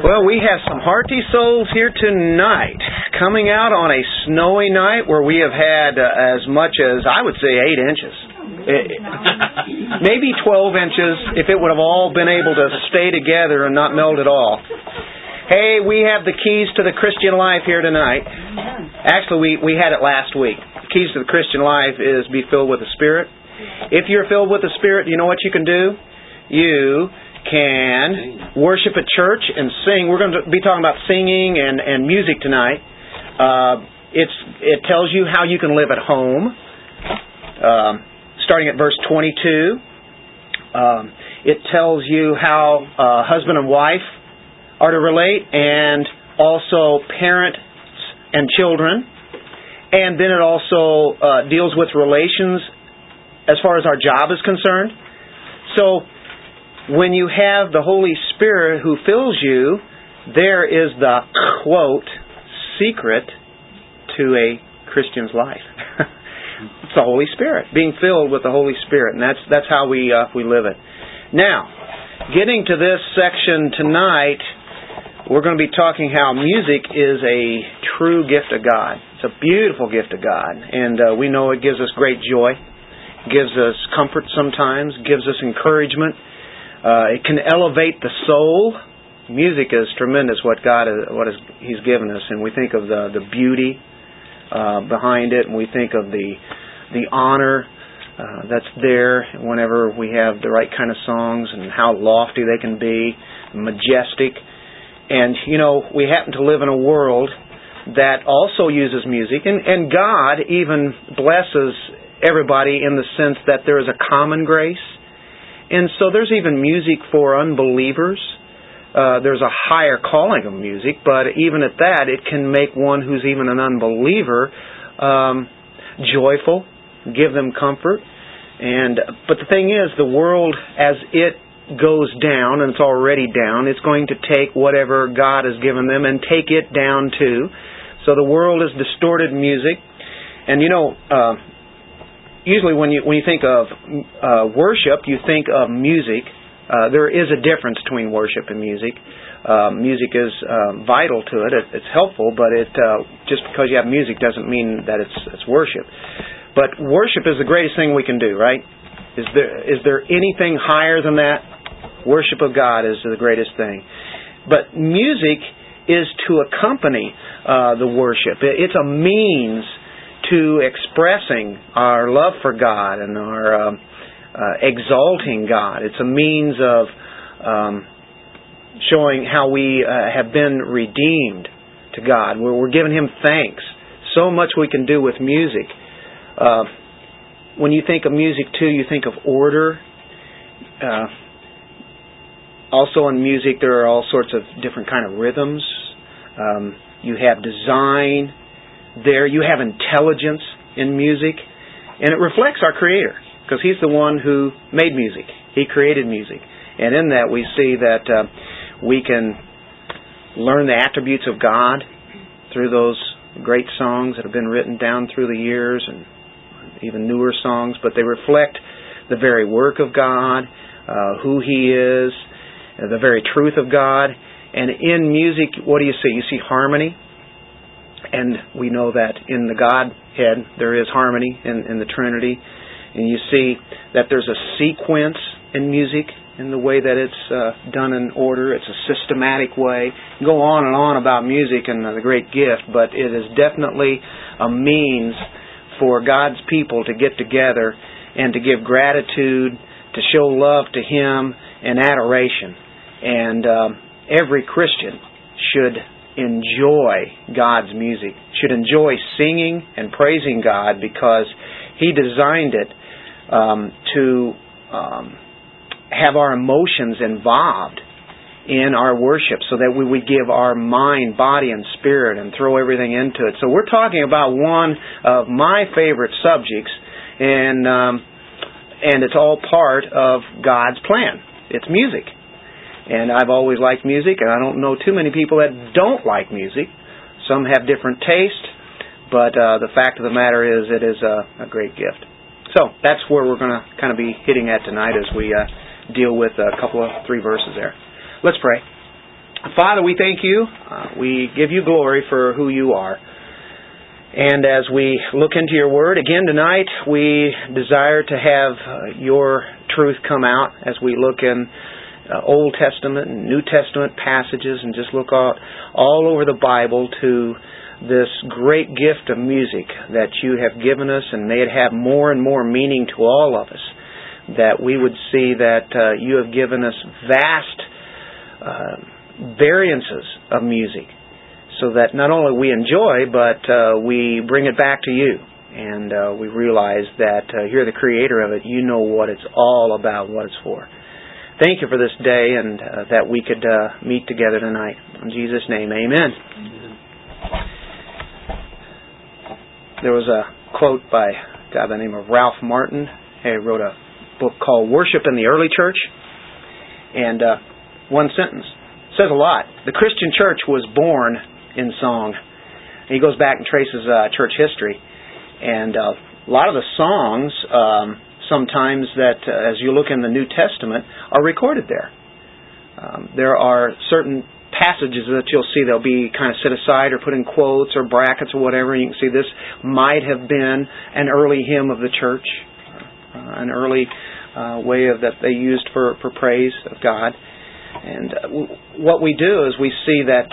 Well, we have some hearty souls here tonight, coming out on a snowy night where we have had as much as, I would say, 8 inches. Maybe 12 inches if it would have all been able to stay together and not melt at all. Hey, we have the keys to the Christian life here tonight. Actually, we had it last week. The keys to the Christian life is be filled with the Spirit. If you're filled with the Spirit, you know what you can do? You can worship at church and sing. We're going to be talking about singing and music tonight. It tells you how you can live at home, starting at verse 22. It tells you how husband and wife are to relate, and also parents and children. And then it also deals with relations as far as our job is concerned. So, when you have the Holy Spirit who fills you, there is the, quote, secret to a Christian's life. It's the Holy Spirit, being filled with the Holy Spirit. And that's how we live it. Now, getting to this section tonight, we're going to be talking how music is a true gift of God. It's a beautiful gift of God. And we know it gives us great joy, gives us comfort sometimes, gives us encouragement. It can elevate the soul. Music is tremendous. What He's given us, and we think of the beauty behind it, and we think of the honor that's there. Whenever we have the right kind of songs, and how lofty they can be, majestic. And you know, we happen to live in a world that also uses music, and God even blesses everybody in the sense that there is a common grace. And so there's even music for unbelievers. There's a higher calling of music, but even at that, it can make one who's even an unbeliever joyful, give them comfort. But the thing is, the world, as it goes down, and it's already down, it's going to take whatever God has given them and take it down too. So the world is distorted music. And you know, usually when you think of worship, you think of music. There is a difference between worship and music. Music is vital to it. It's helpful, but just because you have music doesn't mean that it's worship. But worship is the greatest thing we can do, right? Is there anything higher than that? Worship of God is the greatest thing. But music is to accompany the worship. It's a means to expressing our love for God and our exalting God. It's a means of showing how we have been redeemed to God. We're giving Him thanks. So much we can do with music. When you think of music, too, you think of order. Also in music, there are all sorts of different kind of rhythms. You have design. There you have intelligence in music, and it reflects our Creator, because He's the one who made music. He created music, and in that we see that we can learn the attributes of God through those great songs that have been written down through the years, and even newer songs, but they reflect the very work of God, who He is, the very truth of God. And in music, what do you see? You see harmony. And we know that in the Godhead there is harmony in the Trinity. And you see that there's a sequence in music in the way that it's done in order. It's a systematic way. You go on and on about music and the great gift, but it is definitely a means for God's people to get together and to give gratitude, to show love to Him, and adoration. And every Christian should enjoy God's music, should enjoy singing and praising God, because He designed it to have our emotions involved in our worship, so that we would give our mind, body, and spirit and throw everything into it. So we're talking about one of my favorite subjects, and it's all part of God's plan. It's music. And I've always liked music, and I don't know too many people that don't like music. Some have different tastes, but the fact of the matter is it is a great gift. So that's where we're going to kind of be hitting at tonight as we deal with a couple of three verses there. Let's pray. Father, we thank you. We give you glory for who you are. And as we look into your word again tonight, we desire to have your truth come out as we look in Old Testament and New Testament passages and just look out all over the Bible to this great gift of music that you have given us, and may it have more and more meaning to all of us, that we would see that you have given us vast variances of music, so that not only we enjoy, but we bring it back to you. And we realize that you're the creator of it. You know what it's all about, what it's for. Thank you for this day, and that we could meet together tonight. In Jesus' name, amen. Amen. There was a quote by a guy by the name of Ralph Martin. He wrote a book called Worship in the Early Church. And one sentence says a lot. The Christian church was born in song. And he goes back and traces church history. And a lot of the songs, sometimes that as you look in the New Testament, are recorded there. There are certain passages that you'll see, they'll be kind of set aside or put in quotes or brackets or whatever. And you can see this might have been an early hymn of the church, an early way of that they used for praise of God. And what we do is we see that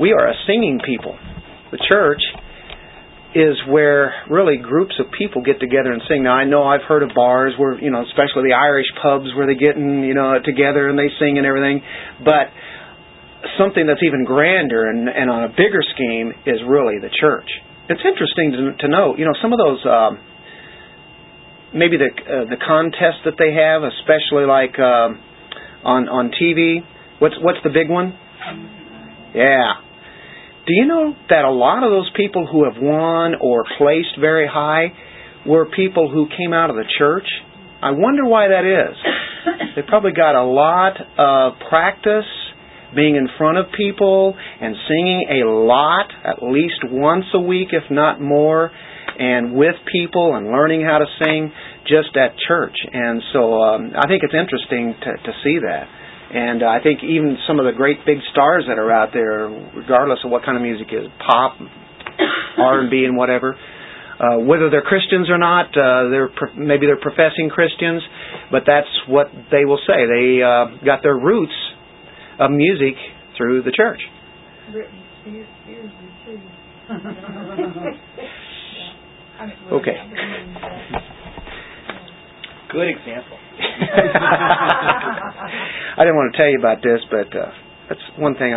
we are a singing people. The church is where really groups of people get together and sing. Now I know I've heard of bars where, you know, especially the Irish pubs where they're getting, you know, together and they sing and everything. But something that's even grander and on a bigger scheme is really the church. It's interesting to know, you know, some of those maybe the contests that they have, especially like on TV. What's the big one? Yeah. Do you know that a lot of those people who have won or placed very high were people who came out of the church? I wonder why that is. They probably got a lot of practice being in front of people and singing a lot, at least once a week, if not more, and with people and learning how to sing just at church. And so I think it's interesting to see that. And I think even some of the great big stars that are out there, regardless of what kind of music it is, pop, R&B and whatever, whether they're Christians or not, maybe they're professing Christians, but that's what they will say. They got their roots of music through the church. Britney Spears too. Okay. Good example. I didn't want to tell you about this, but that's one thing.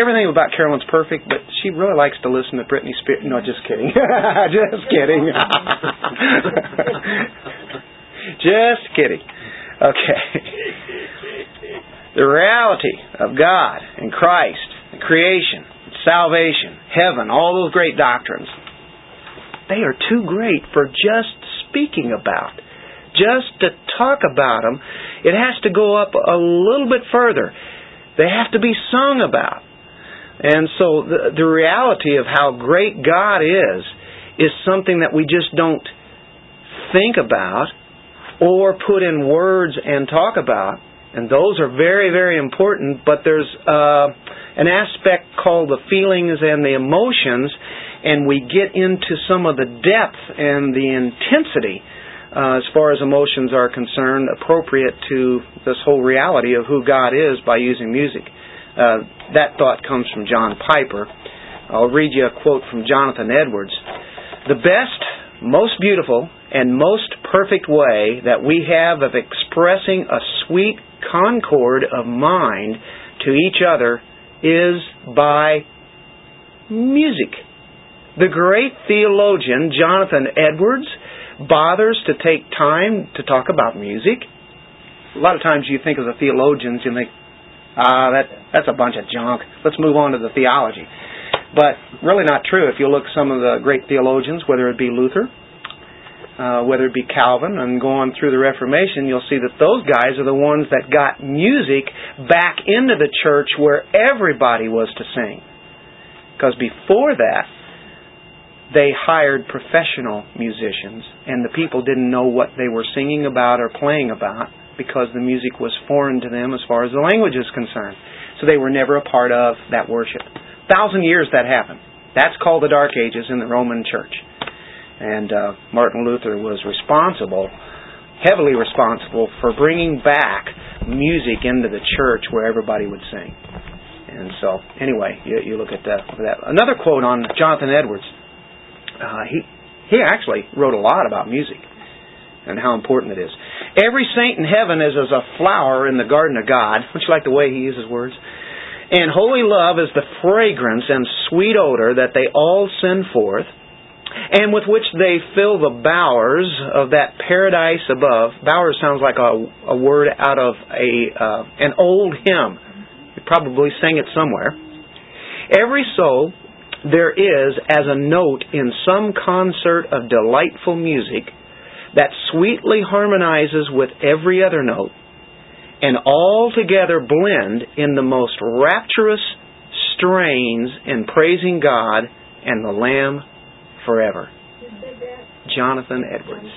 Everything about Carolyn's perfect, but she really likes to listen to Britney Spears. No, just kidding. Just kidding. Just kidding. Okay. The reality of God and Christ and creation, salvation, heaven, all those great doctrines, they are too great for just speaking about. Just to talk about them, it has to go up a little bit further. They have to be sung about. And so the reality of how great God is something that we just don't think about or put in words and talk about. And those are very, very important, but there's an aspect called the feelings and the emotions, and we get into some of the depth and the intensity as far as emotions are concerned, appropriate to this whole reality of who God is by using music. That thought comes from John Piper. I'll read you a quote from Jonathan Edwards. The best, most beautiful, and most perfect way that we have of expressing a sweet concord of mind to each other is by music. The great theologian Jonathan Edwards bothers to take time to talk about music. A lot of times you think of the theologians and think, that's a bunch of junk. Let's move on to the theology. But really not true. If you look at some of the great theologians, whether it be Luther, whether it be Calvin, and go on through the Reformation, you'll see that those guys are the ones that got music back into the church where everybody was to sing. Because before that, they hired professional musicians, and the people didn't know what they were singing about or playing about, because the music was foreign to them as far as the language is concerned. So they were never a part of that worship. 1,000 years that happened. That's called the Dark Ages in the Roman Church. And Martin Luther was responsible, heavily responsible, for bringing back music into the church where everybody would sing. And so, anyway, you look at that. Another quote on Jonathan Edwards. He actually wrote a lot about music and how important it is. Every saint in heaven is as a flower in the garden of God. Don't you like the way he uses words? And holy love is the fragrance and sweet odor that they all send forth, and with which they fill the bowers of that paradise above. Bowers sounds like a word out of an old hymn. You probably sang it somewhere. Every soul there is as a note in some concert of delightful music that sweetly harmonizes with every other note, and all together blend in the most rapturous strains in praising God and the Lamb forever. Who said that? Jonathan Edwards.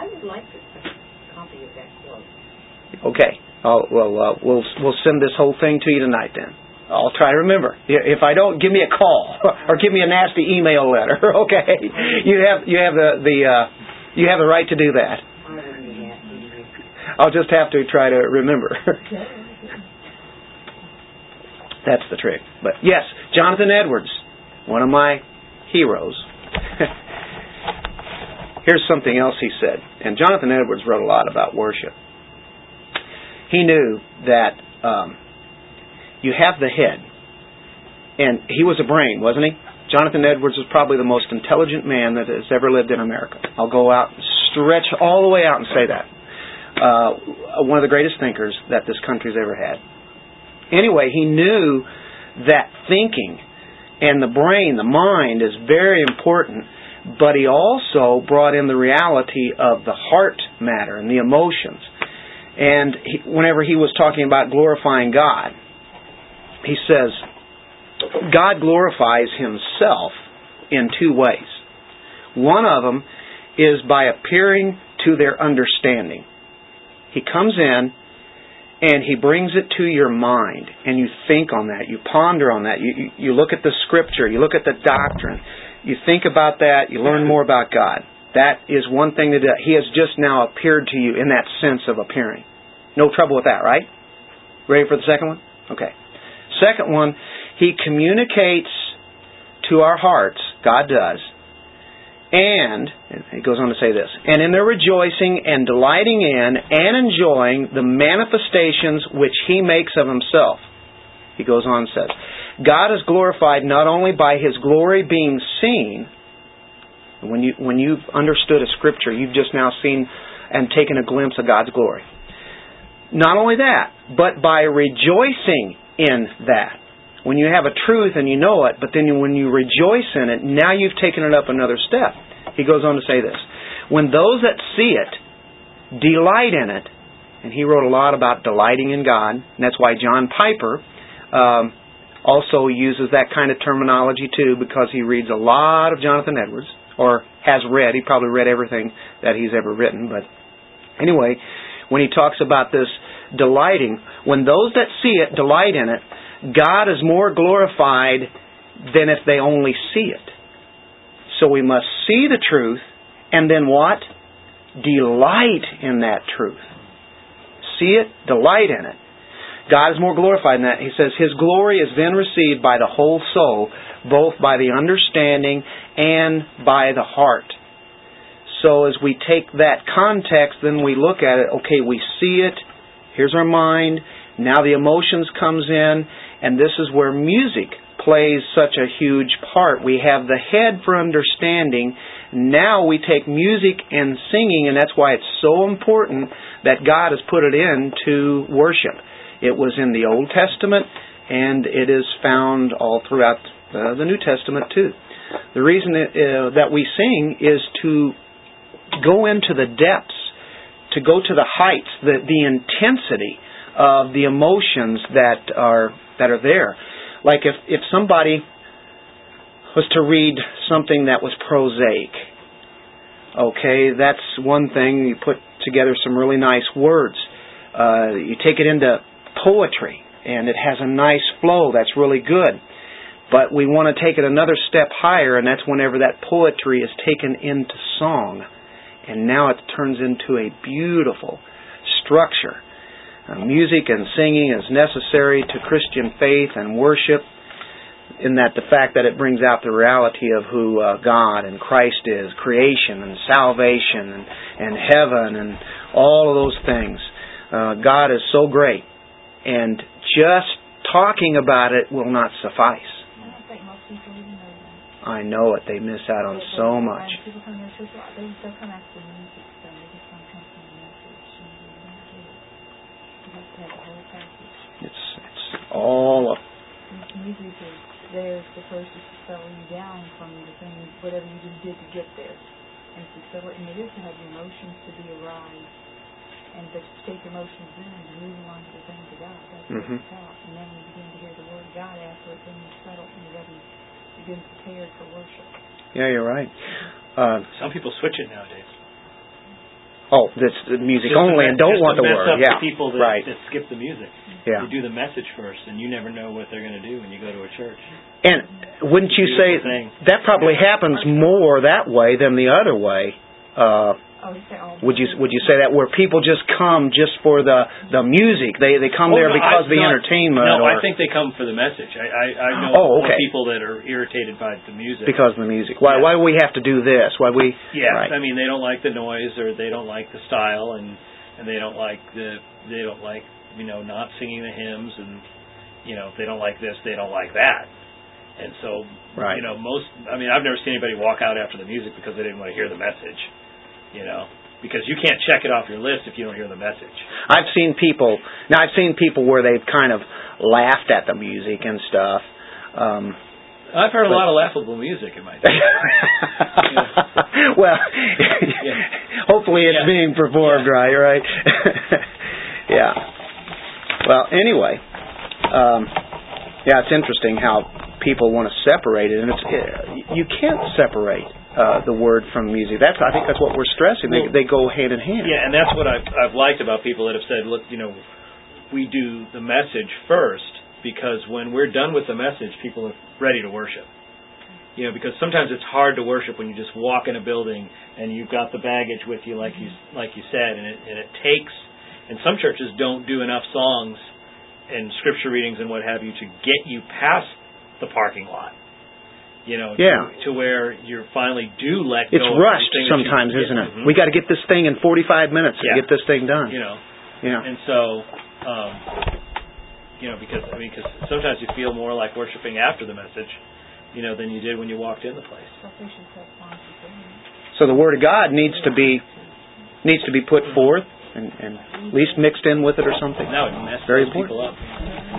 I would like to copy of that quote. Okay. We'll send this whole thing to you tonight then. I'll try to remember. If I don't, give me a call or give me a nasty email letter. Okay. You have the right to do that. I'll just have to try to remember. That's the trick. But yes, Jonathan Edwards, one of my heroes. Here's something else he said. And Jonathan Edwards wrote a lot about worship. He knew that you have the head. And he was a brain, wasn't he? Jonathan Edwards was probably the most intelligent man that has ever lived in America. I'll go out and stretch all the way out and say that. One of the greatest thinkers that this country's ever had. Anyway, he knew that thinking and the brain, the mind, is very important, but he also brought in the reality of the heart matter and the emotions. And whenever he was talking about glorifying God, he says, God glorifies Himself in two ways. One of them is by appearing to their understanding. He comes in and He brings it to your mind, and you think on that, you ponder on that, you look at the Scripture, you look at the doctrine, you think about that, you learn more about God. That is one thing that He has just now appeared to you in that sense of appearing. No trouble with that, right? Ready for the second one? Okay. Second one, He communicates to our hearts, God does, and He goes on to say this, and in their rejoicing and delighting in and enjoying the manifestations which He makes of Himself. He goes on and says, God is glorified not only by His glory being seen. When you've understood a Scripture, you've just now seen and taken a glimpse of God's glory. Not only that, but by rejoicing in that. When you have a truth and you know it, but then when you rejoice in it, now you've taken it up another step. He goes on to say this. When those that see it delight in it, and he wrote a lot about delighting in God, and that's why John Piper also uses that kind of terminology too, because he reads a lot of Jonathan Edwards, or has read. He probably read everything that he's ever written. But anyway, when he talks about this delighting, when those that see it delight in it, God is more glorified than if they only see it. So we must see the truth, and then what? Delight in that truth. See it, delight in it. God is more glorified in that. He says, His glory is then received by the whole soul, both by the understanding and by the heart. So as we take that context, then we look at it, okay, we see it, here's our mind, now the emotions comes in, and this is where music plays such a huge part. We have the head for understanding. Now we take music and singing, and that's why it's so important that God has put it into worship. It was in the Old Testament, and it is found all throughout the New Testament too. The reason that we sing is to go into the depths, to go to the heights, the intensity of the emotions that are there. Like if somebody was to read something that was prosaic, okay, that's one thing. You put together some really nice words. You take it into poetry, and it has a nice flow. That's really good. But we want to take it another step higher, and that's whenever that poetry is taken into song. And now it turns into a beautiful structure. Music and singing is necessary to Christian faith and worship, in that the fact that it brings out the reality of who God and Christ is, creation and salvation and heaven and all of those things. God is so great, and just talking about it will not suffice. I don't think most people even know that. I know it. They miss out on so much. People come to church, they still come after the music, so they just want to come to the message. You have to have the whole package. It's all of music is there supposed to settle you down from the things, whatever you just did to get there, and to settle it. And it is to have your emotions to be arise, and to take your emotions in and move along to the things of God. That's what it's about. And then you begin to hear the Word of God after it's been settled and you're ready. You've been prepared for worship. Yeah, you're right. Some people switch it nowadays. Oh, that's the music only and don't want the Word. Yeah, people that skip the music. Yeah. You do the message first, and you never know what they're going to do when you go to a church. And wouldn't you say that probably happens more that way than the other way? Would you say that where people just come just for the music? They come there because of the entertainment? No, I think they come for the message. I know more people that are irritated by the music. Because of the music. Why do we have to do this? Right. I mean, they don't like the noise, or they don't like the style, and they don't like not singing the hymns, and they don't like this, they don't like that. And so I've never seen anybody walk out after the music because they didn't want to hear the message. Because you can't check it off your list if you don't hear the message. I've seen people where they've kind of laughed at the music and stuff. I've heard a lot of laughable music in my day. Well, hopefully it's being performed right? Yeah. Well, anyway, it's interesting how people want to separate it, and you can't separate the word from music. I think that's what we're stressing. They go hand in hand. Yeah, and that's what I've liked about people that have said, look, we do the message first, because when we're done with the message, people are ready to worship. Because sometimes it's hard to worship when you just walk in a building and you've got the baggage with you, like you said, and it takes. And some churches don't do enough songs and scripture readings and what have you to get you past the parking lot. To where you finally do let go. It's rushed sometimes, isn't it? Mm-hmm. We got to get this thing in 45 minutes to get this thing done. And so, because sometimes you feel more like worshiping after the message, than you did when you walked in the place. So the Word of God needs to be put forth and at least mixed in with it or something. No, it messes people up.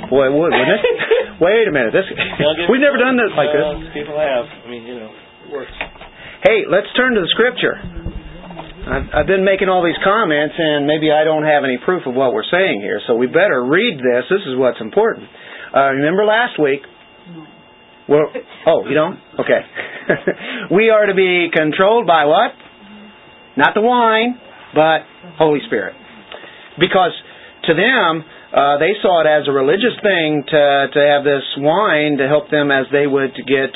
Boy, it would, wouldn't it? Wait a minute. We've never done this like this. People have. I mean, it works. Hey, let's turn to the Scripture. I've been making all these comments, and maybe I don't have any proof of what we're saying here, so we better read this. This is what's important. Remember last week? Well, you don't? Okay. We are to be controlled by what? Not the wine, but Holy Spirit. Because to them... they saw it as a religious thing to have this wine to help them as they would get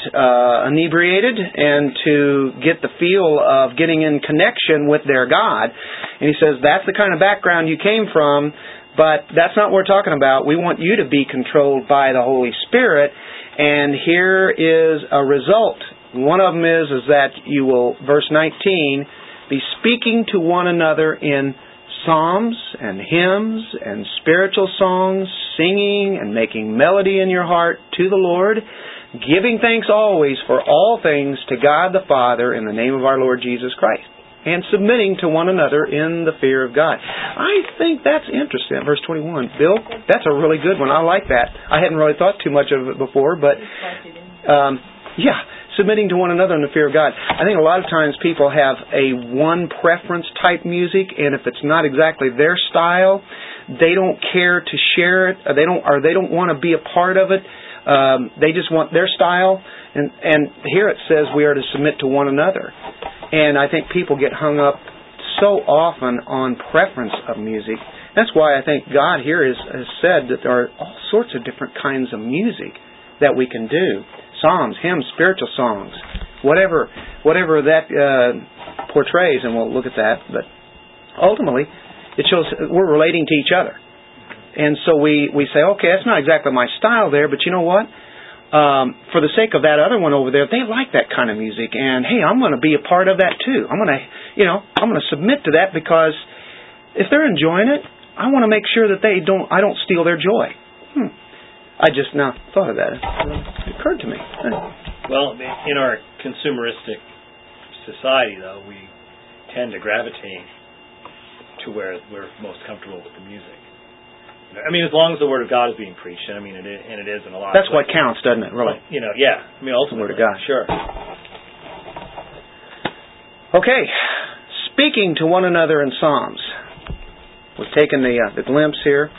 inebriated and to get the feel of getting in connection with their God. And he says, that's the kind of background you came from, but that's not what we're talking about. We want you to be controlled by the Holy Spirit. And here is a result. One of them is that you will, verse 19, be speaking to one another in psalms and hymns and spiritual songs, singing and making melody in your heart to the Lord, giving thanks always for all things to God the Father in the name of our Lord Jesus Christ, and submitting to one another in the fear of God. I think that's interesting. Verse 21. Bill, that's a really good one. I like that. I hadn't really thought too much of it before, but submitting to one another in the fear of God. I think a lot of times people have a one preference type music, and if it's not exactly their style, they don't care to share it, or they don't want to be a part of it. They just want their style. And here it says we are to submit to one another. And I think people get hung up so often on preference of music That's why I think God here has said that there are all sorts of different kinds of music that we can do. Psalms, hymns, spiritual songs, whatever that portrays, and we'll look at that. But ultimately, it shows we're relating to each other. And so we say, okay, that's not exactly my style there, but you know what? For the sake of that other one over there, they like that kind of music, and hey, I'm going to be a part of that too. I'm going to submit to that, because if they're enjoying it, I want to make sure that I don't steal their joy. I just now thought of that. It occurred to me. Well, in our consumeristic society, though, we tend to gravitate to where we're most comfortable with the music. I mean, as long as the Word of God is being preached, and I mean, it is in a lot. That's of what counts, doesn't it? Really? You know, yeah. I mean, ultimately, the Word of God. Sure. Okay, speaking to one another in Psalms. We've taken the glimpse here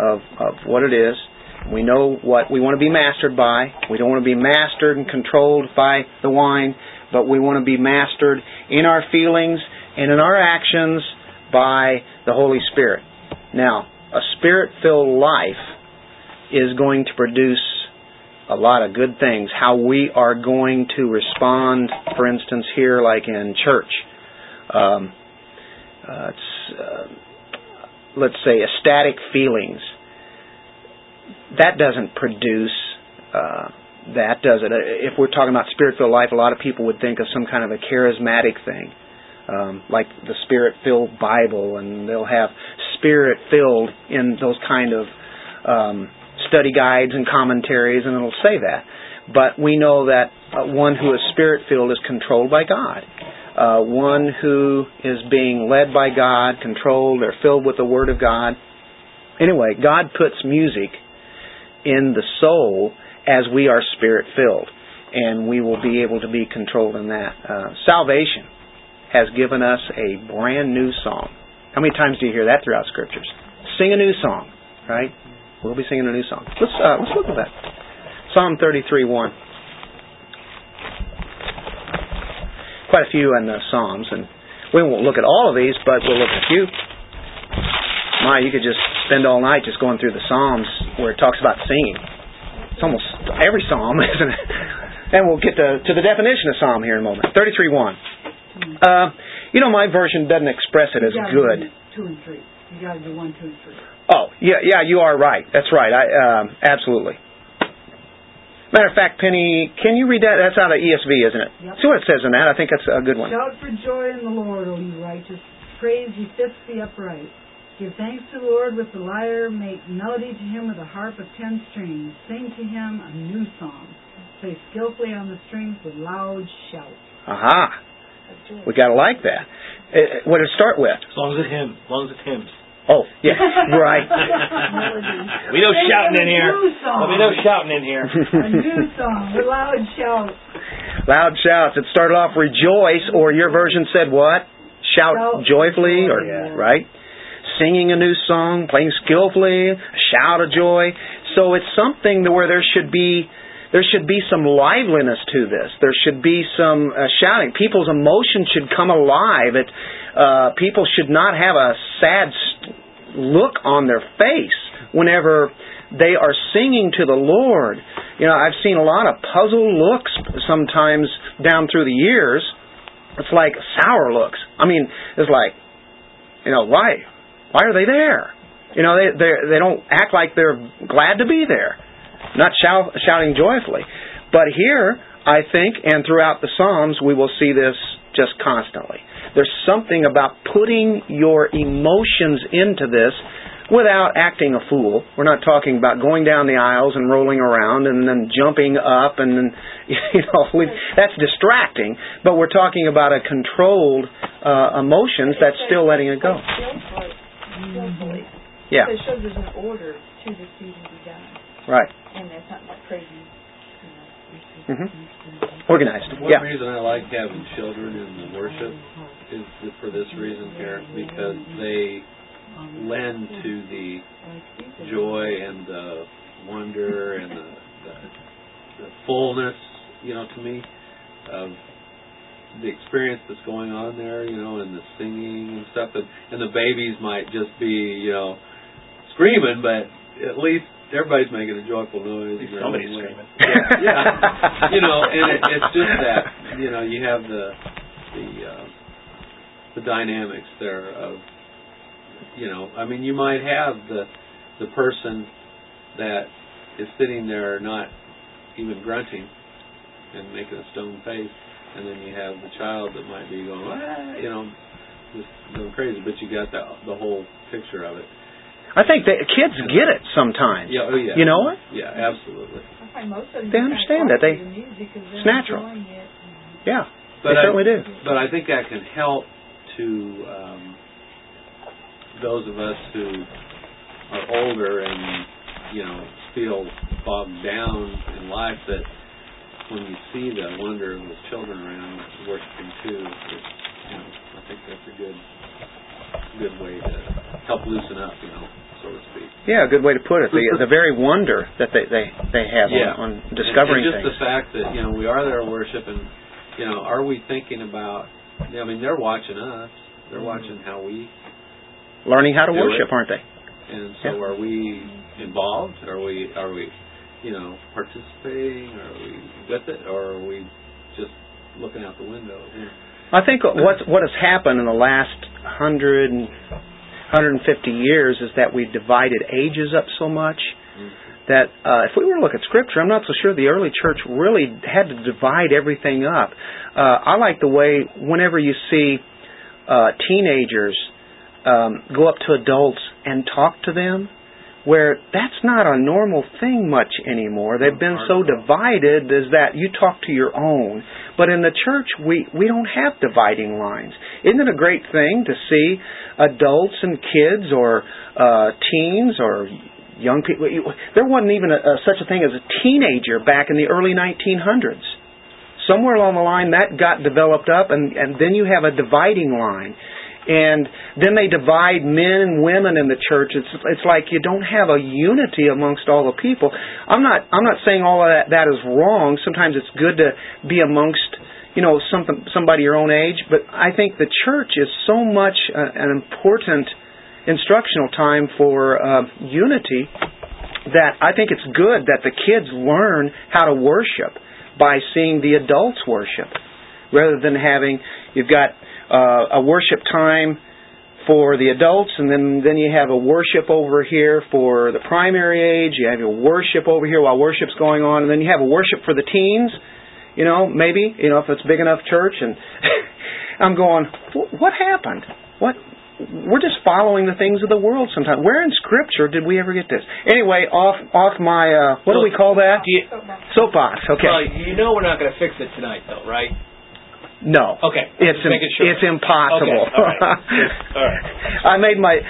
of what it is. We know what we want to be mastered by. We don't want to be mastered and controlled by the wine, but we want to be mastered in our feelings and in our actions by the Holy Spirit. Now, a Spirit-filled life is going to produce a lot of good things. How we are going to respond, for instance, here, like in church. Let's say ecstatic feelings. That doesn't produce that, does it? If we're talking about Spirit-filled life, a lot of people would think of some kind of a charismatic thing. Like the Spirit-filled Bible, and they'll have Spirit-filled in those kind of study guides and commentaries, and it'll say that. But we know that one who is Spirit-filled is controlled by God. One who is being led by God, controlled, or filled with the Word of God. Anyway, God puts music in the soul as we are Spirit-filled, and we will be able to be controlled in that. Salvation has given us a brand new song. How many times do you hear that throughout Scriptures? Sing a new song, right? We'll be singing a new song. Let's look at that. Psalm 33:1. Quite a few in the Psalms, and we won't look at all of these, but we'll look at a few. My, you could just spend all night just going through the Psalms where it talks about singing. It's almost every Psalm, isn't it? And we'll get to the definition of Psalm here in a moment. 33:1. My version doesn't express it as good. 2 and 3. You got to do 1, 2, and 3. Oh, yeah, you are right. That's right. Absolutely. Matter of fact, Penny, can you read that? That's out of ESV, isn't it? Yep. See what it says in that. I think that's a good one. Shout for joy in the Lord, O you righteous. Praise ye fits the upright. Give thanks to the Lord with the lyre. Make melody to him with a harp of 10 strings. Sing to him a new song. Play skillfully on the strings with loud shouts. Aha. We got to like that. What did it start with? As long as it's hymns. As long as it's hymns. Oh, yeah, right. We no shouting in here. We no shouting in here. A new song. With loud shouts. Loud shouts. It started off rejoice, or your version said what? Shout joyfully, or yeah. Right? Singing a new song, playing skillfully, a shout of joy. So it's something where there should be some liveliness to this. There should be some shouting. People's emotions should come alive. People should not have a sad look on their face whenever they are singing to the Lord. You know, I've seen a lot of puzzled looks sometimes down through the years. It's like sour looks. I mean, it's like, why are they there? They don't act like they're glad to be there. Not shouting joyfully. But here, I think, and throughout the Psalms, we will see this just constantly. There's something about putting your emotions into this without acting a fool. We're not talking about going down the aisles and rolling around and then jumping up and then, that's distracting. But we're talking about a controlled emotions that's still letting it go. Yeah. It shows there's an order to the season to be done. Right. And there's something like crazy. Organized. One reason I like having children in the worship is for this reason here, because they lend to the joy and the wonder and the fullness, to me, of the experience that's going on there, you know, and the singing and stuff, and the babies might just be, you know, screaming, but at least everybody's making a joyful noise. At least somebody's screaming. Yeah, yeah. You know, and it's just that, you know, you have the dynamics there of, you know, I mean, you might have the person that is sitting there not even grunting and making a stone face, and then you have the child that might be going, ah, you know, just going crazy, but you got the whole picture of it. I think that kids get it sometimes. Yeah, oh yeah. You know it? Yeah, absolutely. I find most of them they understand that. They, it's natural. Yeah, but they certainly do. But I think that can help to those of us who are older and, you know, feel bogged down in life, that when you see the wonder of those children around worshiping too, it's, you know, I think that's a good way to help loosen up, you know, so to speak. Yeah, a good way to put it. The very wonder that they have on discovering and just things. The fact that, you know, we are there to worship, and, you know, are we thinking about, I mean, they're watching us. They're watching how we... learning how to worship, aren't they? And so are we involved? Are we, you know, participating? Are we with it? Or are we just looking out the window? Yeah. I think what has happened in the last 100 and 150 years is that we've divided ages up so much that if we were to look at Scripture, I'm not so sure the early church really had to divide everything up. I like the way whenever you see teenagers go up to adults and talk to them, where that's not a normal thing much anymore. They've been so divided is that you talk to your own. But in the church, we don't have dividing lines. Isn't it a great thing to see adults and kids or teens or young people? There wasn't even such a thing as a teenager back in the early 1900s. Somewhere along the line, that got developed up, and then you have a dividing line. And then they divide men and women in the church. It's like you don't have a unity amongst all the people. I'm not saying all of that is wrong. Sometimes it's good to be amongst, you know, somebody your own age. But I think the church is so much an important instructional time for unity that I think it's good that the kids learn how to worship by seeing the adults worship, rather than having you've got a worship time for the adults, and then you have a worship over here for the primary age, you have your worship over here while worship's going on, and then you have a worship for the teens, you know, maybe, you know, if it's big enough church, and I'm going, what happened? What? We're just following the things of the world sometimes. Where in Scripture did we ever get this? Anyway, off my, what do we call that? Soapbox, okay. Well, you know we're not going to fix it tonight, though, right? No. Okay. It's impossible. Okay. All right. I made a point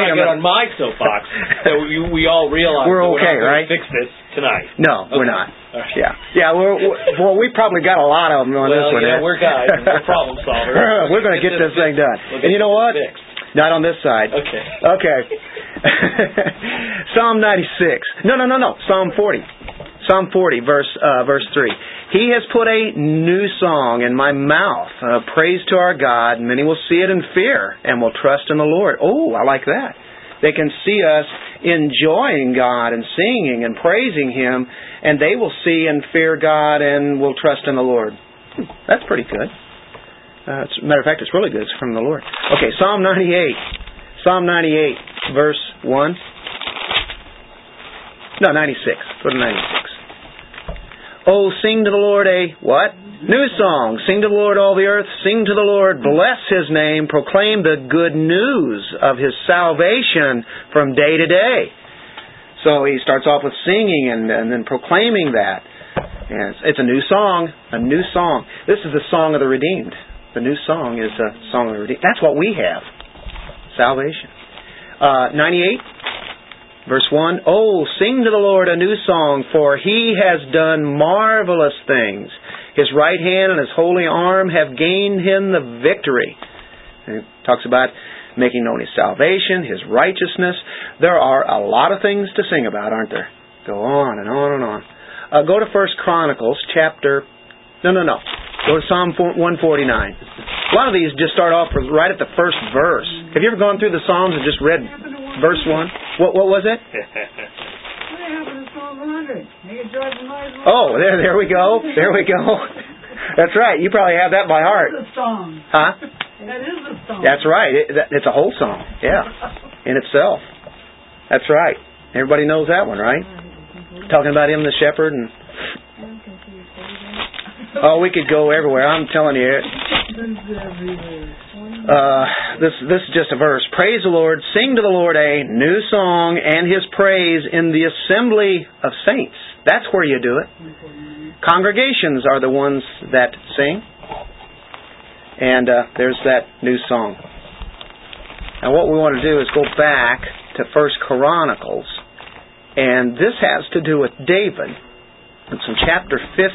I get on my soapbox that we all realize we're not going to fix this tonight. No, okay. We're not. Right. Yeah. Well, we probably got a lot of them on this one. Yeah, we're guys. We're problem solvers. We're going to get this thing done. And you know what? Fixed. Not on this side. Okay. Psalm 96. No. Psalm 40. Psalm 40, verse 3. He has put a new song in my mouth, praise to our God. Many will see it in fear and will trust in the Lord. Oh, I like that. They can see us enjoying God and singing and praising Him, and they will see and fear God and will trust in the Lord. That's pretty good. As a matter of fact, it's really good. It's from the Lord. Okay, Psalm 98. Psalm 98, verse 1. No, 96. Go to 96. Oh, sing to the Lord a, what? New song. Sing to the Lord all the earth. Sing to the Lord. Bless His name. Proclaim the good news of His salvation from day to day. So he starts off with singing and then proclaiming that. And it's a new song. A new song. This is the song of the redeemed. The new song is a song of the redeemed. That's what we have. Salvation. 98. Verse 1, oh, sing to the Lord a new song, for He has done marvelous things. His right hand and His holy arm have gained Him the victory. And it talks about making known His salvation, His righteousness. There are a lot of things to sing about, aren't there? Go on and on and on. Go to 1 Chronicles chapter... No. Go to Psalm 149. A lot of these just start off right at the first verse. Have you ever gone through the Psalms and just read verse 1? What was it? What happened to Psalm 100? Oh, there we go. There we go. That's right. You probably have that by heart. That is a song. Huh? That is a song. That's right. It's a whole song. Yeah. In itself. That's right. Everybody knows that one, right? Talking about him, the shepherd, and oh, we could go everywhere. I'm telling you. This is just a verse. Praise the Lord. Sing to the Lord a new song and His praise in the assembly of saints. That's where you do it. Congregations are the ones that sing. And there's that new song. Now what we want to do is go back to 1 Chronicles. And this has to do with David. It's in chapter 15.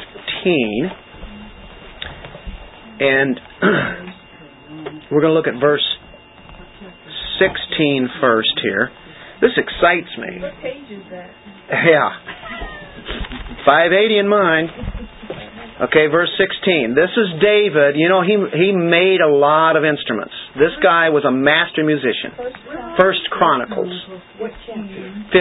And we're going to look at verse 16 first here. This excites me. What page is that? Yeah. 580 in mine. Okay, verse 16. This is David. You know, he made a lot of instruments. This guy was a master musician. First Chronicles. 15.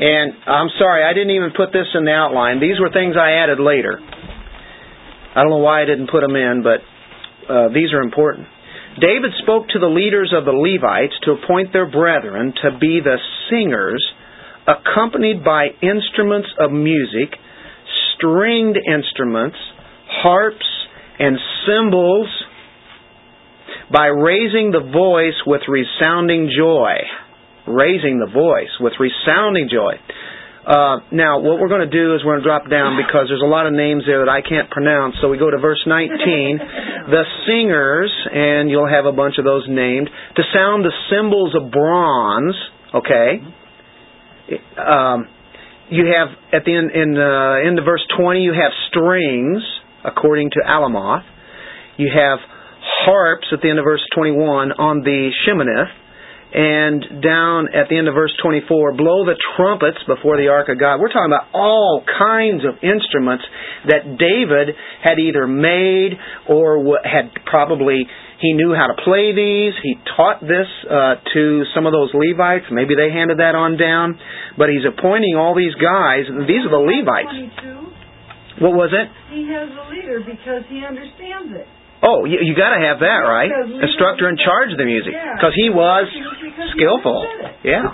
And I'm sorry, I didn't even put this in the outline. These were things I added later. I don't know why I didn't put them in, but these are important. David spoke to the leaders of the Levites to appoint their brethren to be the singers, accompanied by instruments of music, stringed instruments, harps, and cymbals, by raising the voice with resounding joy. Raising the voice with resounding joy. Now, what we're going to do is we're going to drop down because there's a lot of names there that I can't pronounce. So we go to verse 19. The singers, and you'll have a bunch of those named, to sound the cymbals of bronze. Okay. You have, at the end in verse 20, you have strings, according to Alamoth. You have harps, at the end of verse 21, on the Sheminith. And down at the end of verse 24, blow the trumpets before the ark of God. We're talking about all kinds of instruments that David had either made or had probably, he knew how to play these. He taught this to some of those Levites. Maybe they handed that on down. But he's appointing all these guys. And these are the Levites. 22. What was it? He has a leader because he understands it. Oh, you got to have that, right? Instructor in charge of the music. Because he was skillful. Yeah.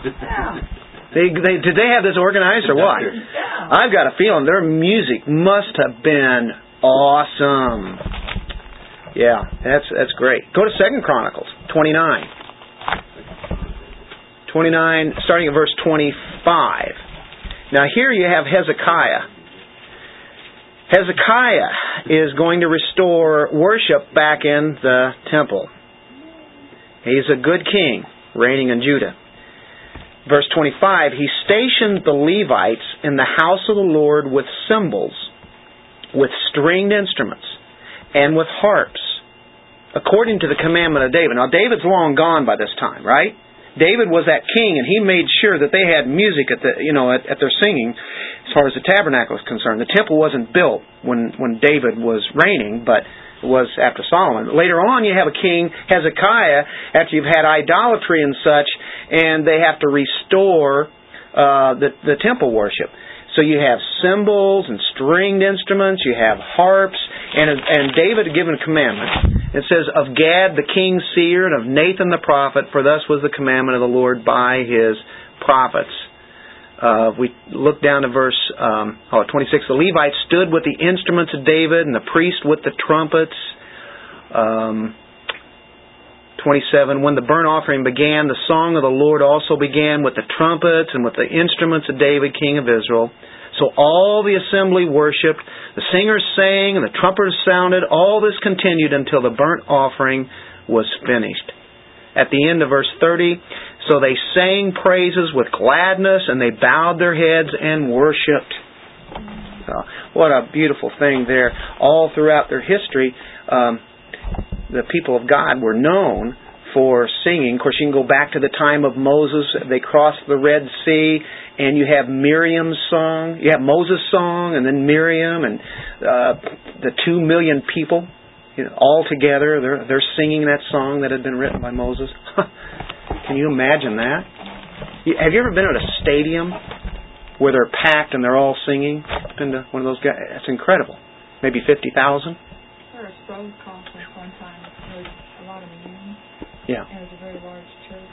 Did they have this organized or what? I've got a feeling their music must have been awesome. Yeah, that's great. Go to 2 Chronicles 29, starting at verse 25. Now here you have Hezekiah. Hezekiah is going to restore worship back in the temple. He's a good king, reigning in Judah. Verse 25, he stationed the Levites in the house of the Lord with cymbals, with stringed instruments, and with harps, according to the commandment of David. Now, David's long gone by this time, right? David was that king, and he made sure that they had music at the, at their singing. As far as the tabernacle is concerned, the temple wasn't built when David was reigning, but it was after Solomon. Later on, you have a king, Hezekiah, after you've had idolatry and such, and they have to restore the temple worship. So you have cymbals and stringed instruments, you have harps, and David given a commandment. It says, of Gad the king seer, and of Nathan the prophet, for thus was the commandment of the Lord by His prophets. We look down to verse 26. The Levites stood with the instruments of David, and the priest with the trumpets. 27. When the burnt offering began, the song of the Lord also began with the trumpets and with the instruments of David, king of Israel. So all the assembly worshipped, the singers sang, and the trumpeters sounded. All this continued until the burnt offering was finished. At the end of verse 30, so they sang praises with gladness, and they bowed their heads and worshipped. Oh, what a beautiful thing there. All throughout their history, the people of God were known for singing. Of course, you can go back to the time of Moses. They crossed the Red Sea, and you have Miriam's song. You have Moses' song, and then Miriam, and the 2 million people, you know, all together. They're singing that song that had been written by Moses. Can you imagine that? Have you ever been at a stadium where they're packed and they're all singing? Been to one of those guys? That's incredible. Maybe 50,000. There was a Rose conference one time. There was a lot of reunions. Yeah. And it was a very large church.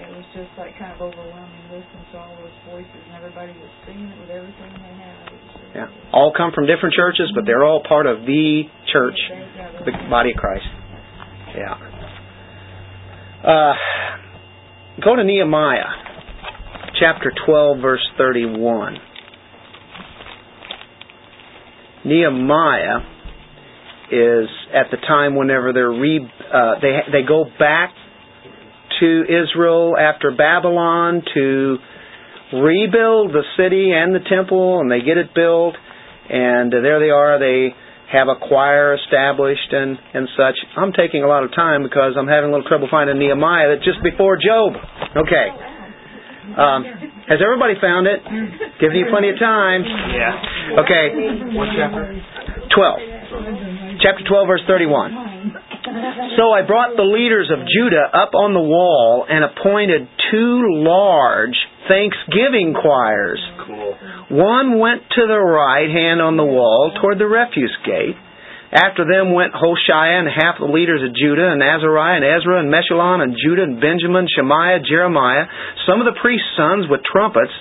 It was just like kind of overwhelming. Listening to all those voices and everybody was singing it with everything they had. Yeah. All come from different churches, but they're all part of the church, the body of Christ. Yeah. Go to Nehemiah, chapter 12, verse 31. Nehemiah is at the time whenever they go back to Israel after Babylon to rebuild the city and the temple, and they get it built, and there they are. They have a choir established and such. I'm taking a lot of time because I'm having a little trouble finding Nehemiah. That's just before Job. Okay. Has everybody found it? Giving you plenty of time. Yeah. Okay. What chapter? 12. Chapter 12, verse 31. So I brought the leaders of Judah up on the wall and appointed 2 large thanksgiving choirs. Cool. One went to the right hand on the wall toward the refuse gate. After them went Hoshea and half the leaders of Judah, and Azariah and Ezra and Meshullam and Judah and Benjamin, Shemaiah, Jeremiah, some of the priest's sons with trumpets,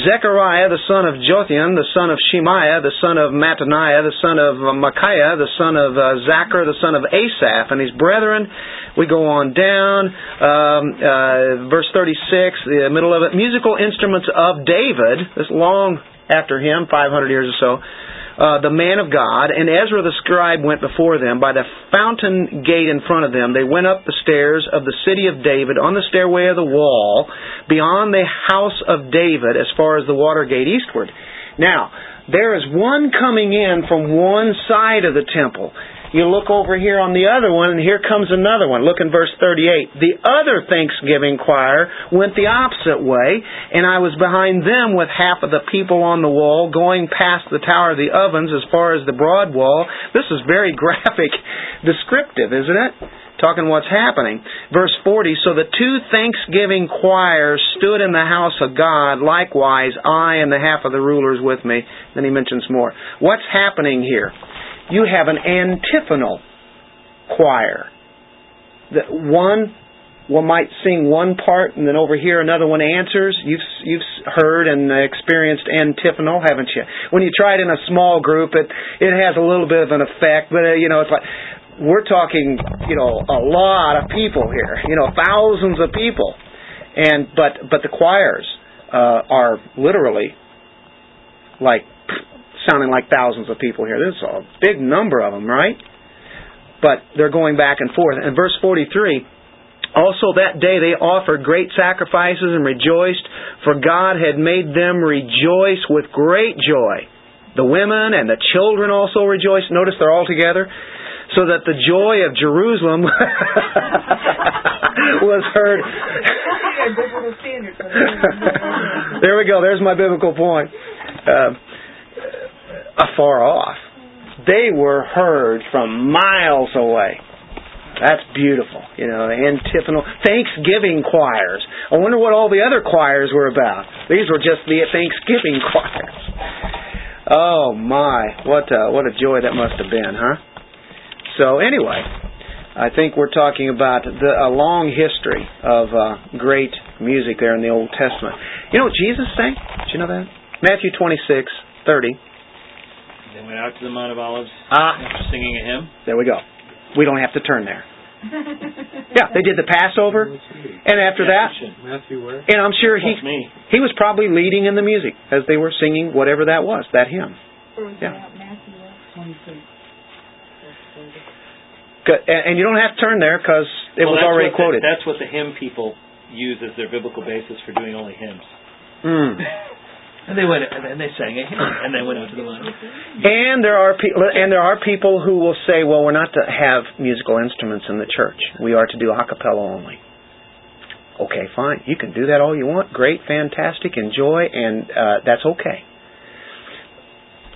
Zechariah, the son of Jothian, the son of Shemaiah, the son of Mattaniah, the son of Micaiah, the son of Zachar, the son of Asaph, and his brethren. We go on down. Verse 36, the middle of it. Musical instruments of David. That's long after him, 500 years or so. The man of God, and Ezra the scribe went before them by the fountain gate in front of them. They went up the stairs of the city of David on the stairway of the wall beyond the house of David as far as the water gate eastward. Now, there is one coming in from one side of the temple. You look over here on the other one, and here comes another one. Look in verse 38. The other thanksgiving choir went the opposite way, and I was behind them with half of the people on the wall, going past the Tower of the Ovens as far as the broad wall. This is very graphic, descriptive, isn't it? Talking what's happening. Verse 40, so the 2 thanksgiving choirs stood in the house of God. Likewise, I and the half of the rulers with me. Then he mentions more. What's happening here? You have an antiphonal choir. One might sing one part, and then over here another one answers. You've heard and experienced antiphonal, haven't you? When you try it in a small group, it has a little bit of an effect, but it's like we're talking, a lot of people here, thousands of people, and but the choirs are literally like, sounding like thousands of people here. This is a big number of them, right? But they're going back and forth. And verse 43, also that day they offered great sacrifices and rejoiced, for God had made them rejoice with great joy. The women and the children also rejoiced. Notice they're all together. So that the joy of Jerusalem was heard. There we go. There's my biblical point. Afar off. They were heard from miles away. That's beautiful. The antiphonal thanksgiving choirs. I wonder what all the other choirs were about. These were just the thanksgiving choirs. Oh my, what a joy that must have been, huh? So anyway, I think we're talking about a long history of great music there in the Old Testament. You know what Jesus sang? Did you know that? Matthew 26:30. They went out to the Mount of Olives after singing a hymn. There we go. We don't have to turn there. Yeah, they did the Passover. And after that, Matthew where? And I'm sure he was probably leading in the music as they were singing whatever that was, that hymn. Yeah. And you don't have to turn there because it was already quoted. That's what the hymn people use as their biblical basis for doing only hymns. And they went and they sang a hymn and they went out to the line. And there are people who will say, well, we're not to have musical instruments in the church. We are to do a cappella only. Okay, fine. You can do that all you want. Great, fantastic, enjoy, and that's okay.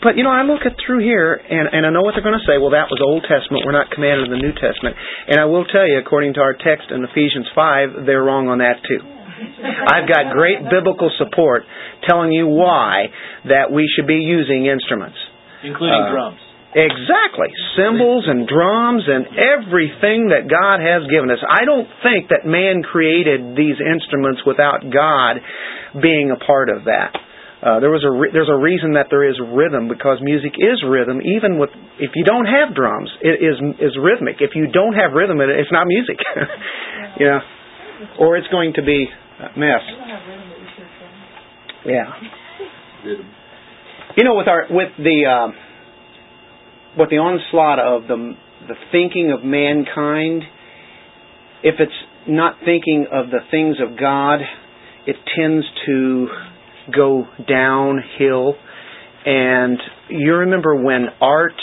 But, I look at through here, and I know what they're going to say. Well, that was Old Testament. We're not commanded in the New Testament. And I will tell you, according to our text in Ephesians 5, they're wrong on that too. I've got great biblical support telling you why that we should be using instruments. Including drums. Exactly. Cymbals and drums and everything that God has given us. I don't think that man created these instruments without God being a part of that. There's a reason that there is rhythm, because music is rhythm. Even with if you don't have drums, it is rhythmic. If you don't have rhythm, it's not music. Or it's going to be a mess. Yeah. With the onslaught of the thinking of mankind, if it's not thinking of the things of God, it tends to go downhill. And you remember when art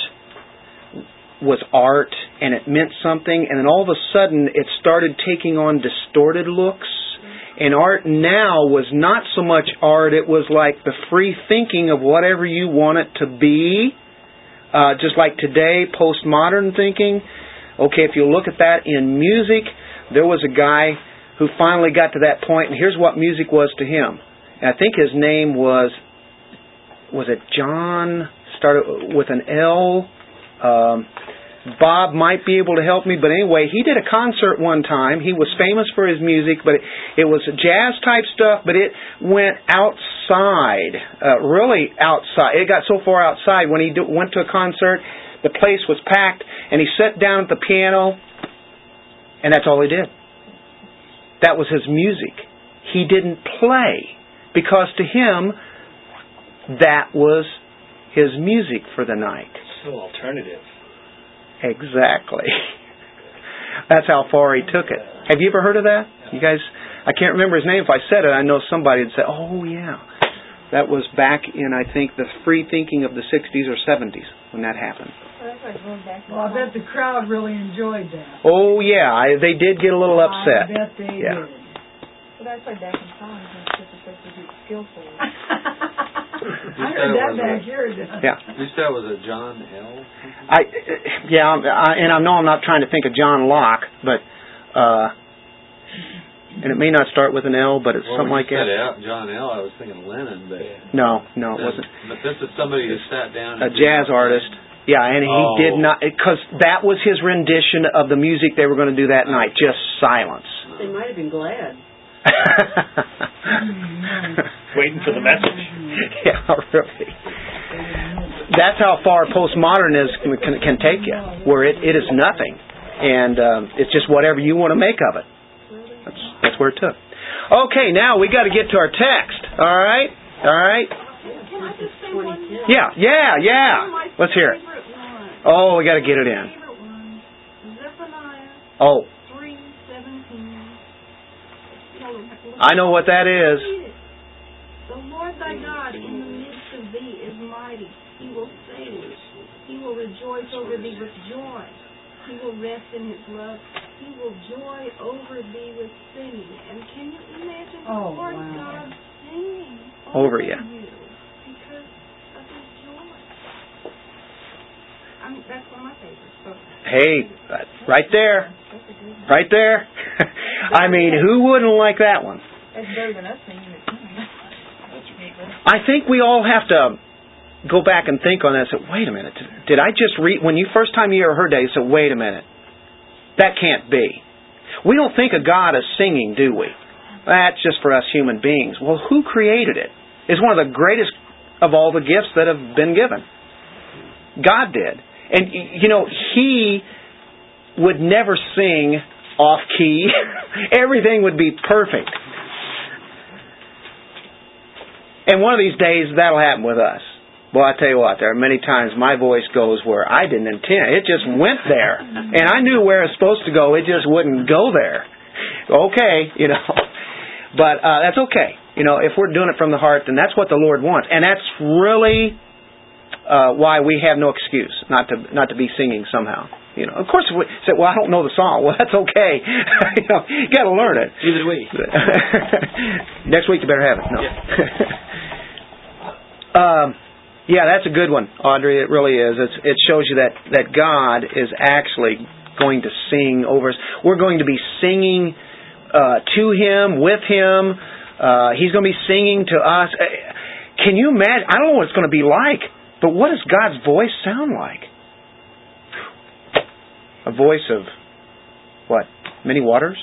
was art and it meant something, and then all of a sudden it started taking on distorted looks. And art now was not so much art, it was like the free thinking of whatever you want it to be. Just like today, postmodern thinking. Okay, if you look at that in music, there was a guy who finally got to that point, and here's what music was to him. And I think his name was it John, started with an L? Bob might be able to help me, but anyway, he did a concert one time. He was famous for his music, but it was jazz type stuff, but it went outside, really outside. It got so far outside when he went to a concert, the place was packed, and he sat down at the piano, and that's all he did. That was his music. He didn't play, because to him, that was his music for the night. So alternative. Exactly. That's how far he took it. Have you ever heard of that? You guys, I can't remember his name. If I said it, I know somebody would say, oh, yeah. That was back in, I think, the free thinking of the 60s or 70s when that happened. Well, I bet the crowd really enjoyed that. Oh, yeah. They did get a little upset. I bet they did. But I played back in songs and it's just supposed to be skillful. I heard that back here. Yeah. You said it was a John L. And I know I'm not trying to think of John Locke, but and it may not start with an L, but it's something like that. John L. I was thinking Lennon, but no, it wasn't. But this is somebody who sat down. A jazz artist. Yeah, and he did not, because that was his rendition of the music they were going to do that night. Just silence. They might have been glad. Waiting for the message. Yeah, really. That's how far postmodernism can take you, where it is nothing, and it's just whatever you want to make of it. That's where it took. Okay, now we got to get to our text. All right. Can I just say one? Yeah. Let's hear it. Oh, we got to get it in. Oh. I know what that is. The Lord thy God in the midst of thee is mighty. He will save thee. He will rejoice over thee with joy. He will rest in his love. He will joy over thee with singing. And can you imagine the Lord God singing over you? Because of his joy. That's one of my favorites. So. Hey, right there. Right there. I mean, who wouldn't like that one? That's better than us singing it. I think we all have to go back and think on that and say, wait a minute, did I just read, when you first time you ever heard that, you said, wait a minute, that can't be. We don't think of God as singing, do we? That's just for us human beings. Well, who created it? It's one of the greatest of all the gifts that have been given. God did. And, He would never sing off-key. Everything would be perfect. And one of these days, that'll happen with us. Well, I tell you what, there are many times my voice goes where I didn't intend. It just went there. And I knew where it was supposed to go. It just wouldn't go there. Okay. But that's okay. You know, if we're doing it from the heart, then that's what the Lord wants. And that's really why we have no excuse not to be singing somehow. You know, of course, if we say, "Well, I don't know the song." Well, that's okay. You know, you got to learn it. Neither do we. Next week you better have it. No. Yeah, that's a good one, Audrey. It really is. It shows you that God is actually going to sing over us. We're going to be singing to Him, with Him. He's going to be singing to us. Can you imagine? I don't know what it's going to be like, but what does God's voice sound like? A voice of what? Many waters?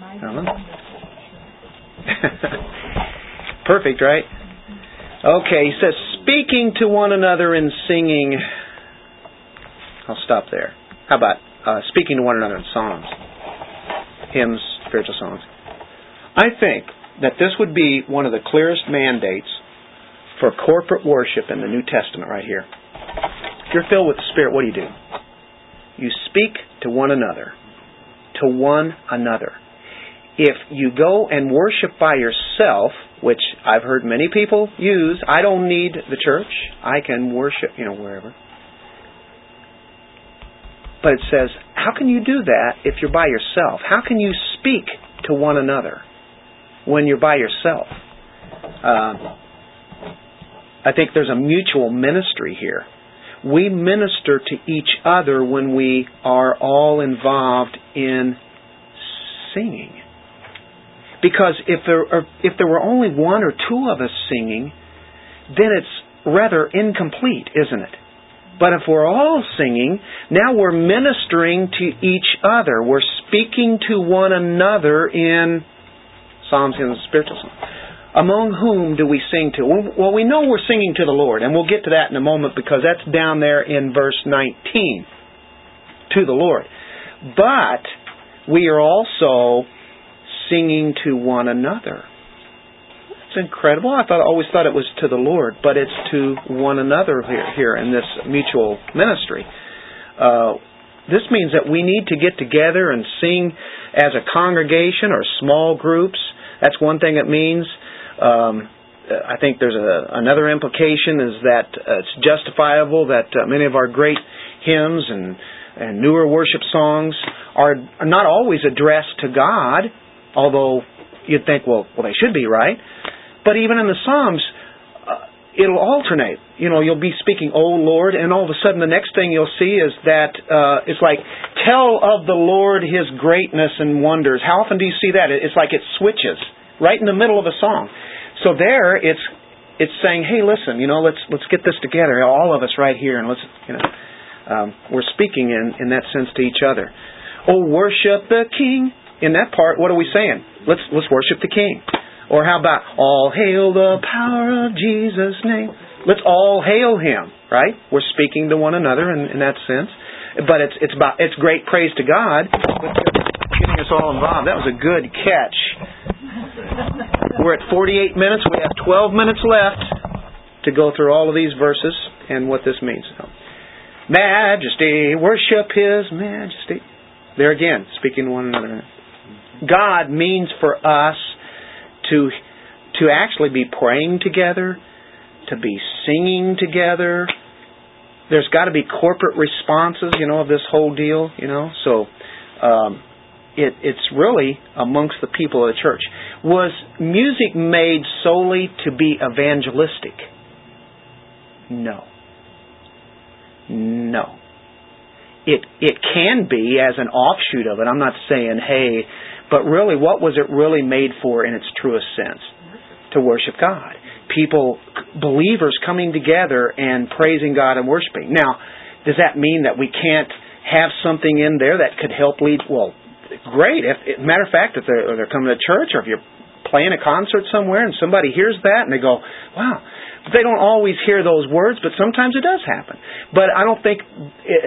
I don't know. Perfect, right? Okay, he says, speaking to one another and singing. I'll stop there. How about speaking to one another in psalms, hymns, spiritual songs? I think that this would be one of the clearest mandates for corporate worship in the New Testament right here. If you're filled with the Spirit, what do? You speak to one another. To one another. If you go and worship by yourself, which I've heard many people use, I don't need the church. I can worship, you know, wherever. But it says, how can you do that if you're by yourself? How can you speak to one another when you're by yourself? I think there's a mutual ministry here. We minister to each other when we are all involved in singing. Because if there were only one or two of us singing, then it's rather incomplete, isn't it? But if we're all singing, now we're ministering to each other. We're speaking to one another in psalms and spiritual songs. Among whom do we sing to? Well, we know we're singing to the Lord, and we'll get to that in a moment because that's down there in verse 19, to the Lord. But we are also singing to one another. It's incredible. I always thought it was to the Lord, but it's to one another here in this mutual ministry. This means that we need to get together and sing as a congregation or small groups. That's one thing it means. I think there's another implication is that it's justifiable that many of our great hymns and newer worship songs are not always addressed to God, although you'd think, well, they should be, right? But even in the Psalms, it'll alternate. You know, you'll be speaking, "O Lord," and all of a sudden the next thing you'll see is that it's like, "Tell of the Lord His greatness and wonders." How often do you see that? It's like it switches right in the middle of a song. So there, it's saying, "Hey, listen, you know, let's get this together, all of us right here, and let's, you know." We're speaking in that sense to each other. "Oh, worship the King." In that part, what are we saying? Let's worship the King. Or how about, "All hail the power of Jesus' name." Let's all hail Him, right? We're speaking to one another in that sense. But it's great praise to God. Getting us all involved. That was a good catch. We're at 48 minutes. We have 12 minutes left to go through all of these verses and what this means. Majesty, worship His majesty. There again, speaking to one another. God means for us to actually be praying together, to be singing together. There's got to be corporate responses, you know, of this whole deal, you know. So it's really amongst the people of the church. Was music made solely to be evangelistic? No. It can be as an offshoot of it. I'm not saying, hey, but really, what was it really made for in its truest sense? To worship God. People, believers coming together and praising God and worshiping. Now, does that mean that we can't have something in there that could help lead? Well, great. If matter of fact, if they're coming to church or if you're playing a concert somewhere and somebody hears that and they go, wow. They don't always hear those words, but sometimes it does happen. But I don't think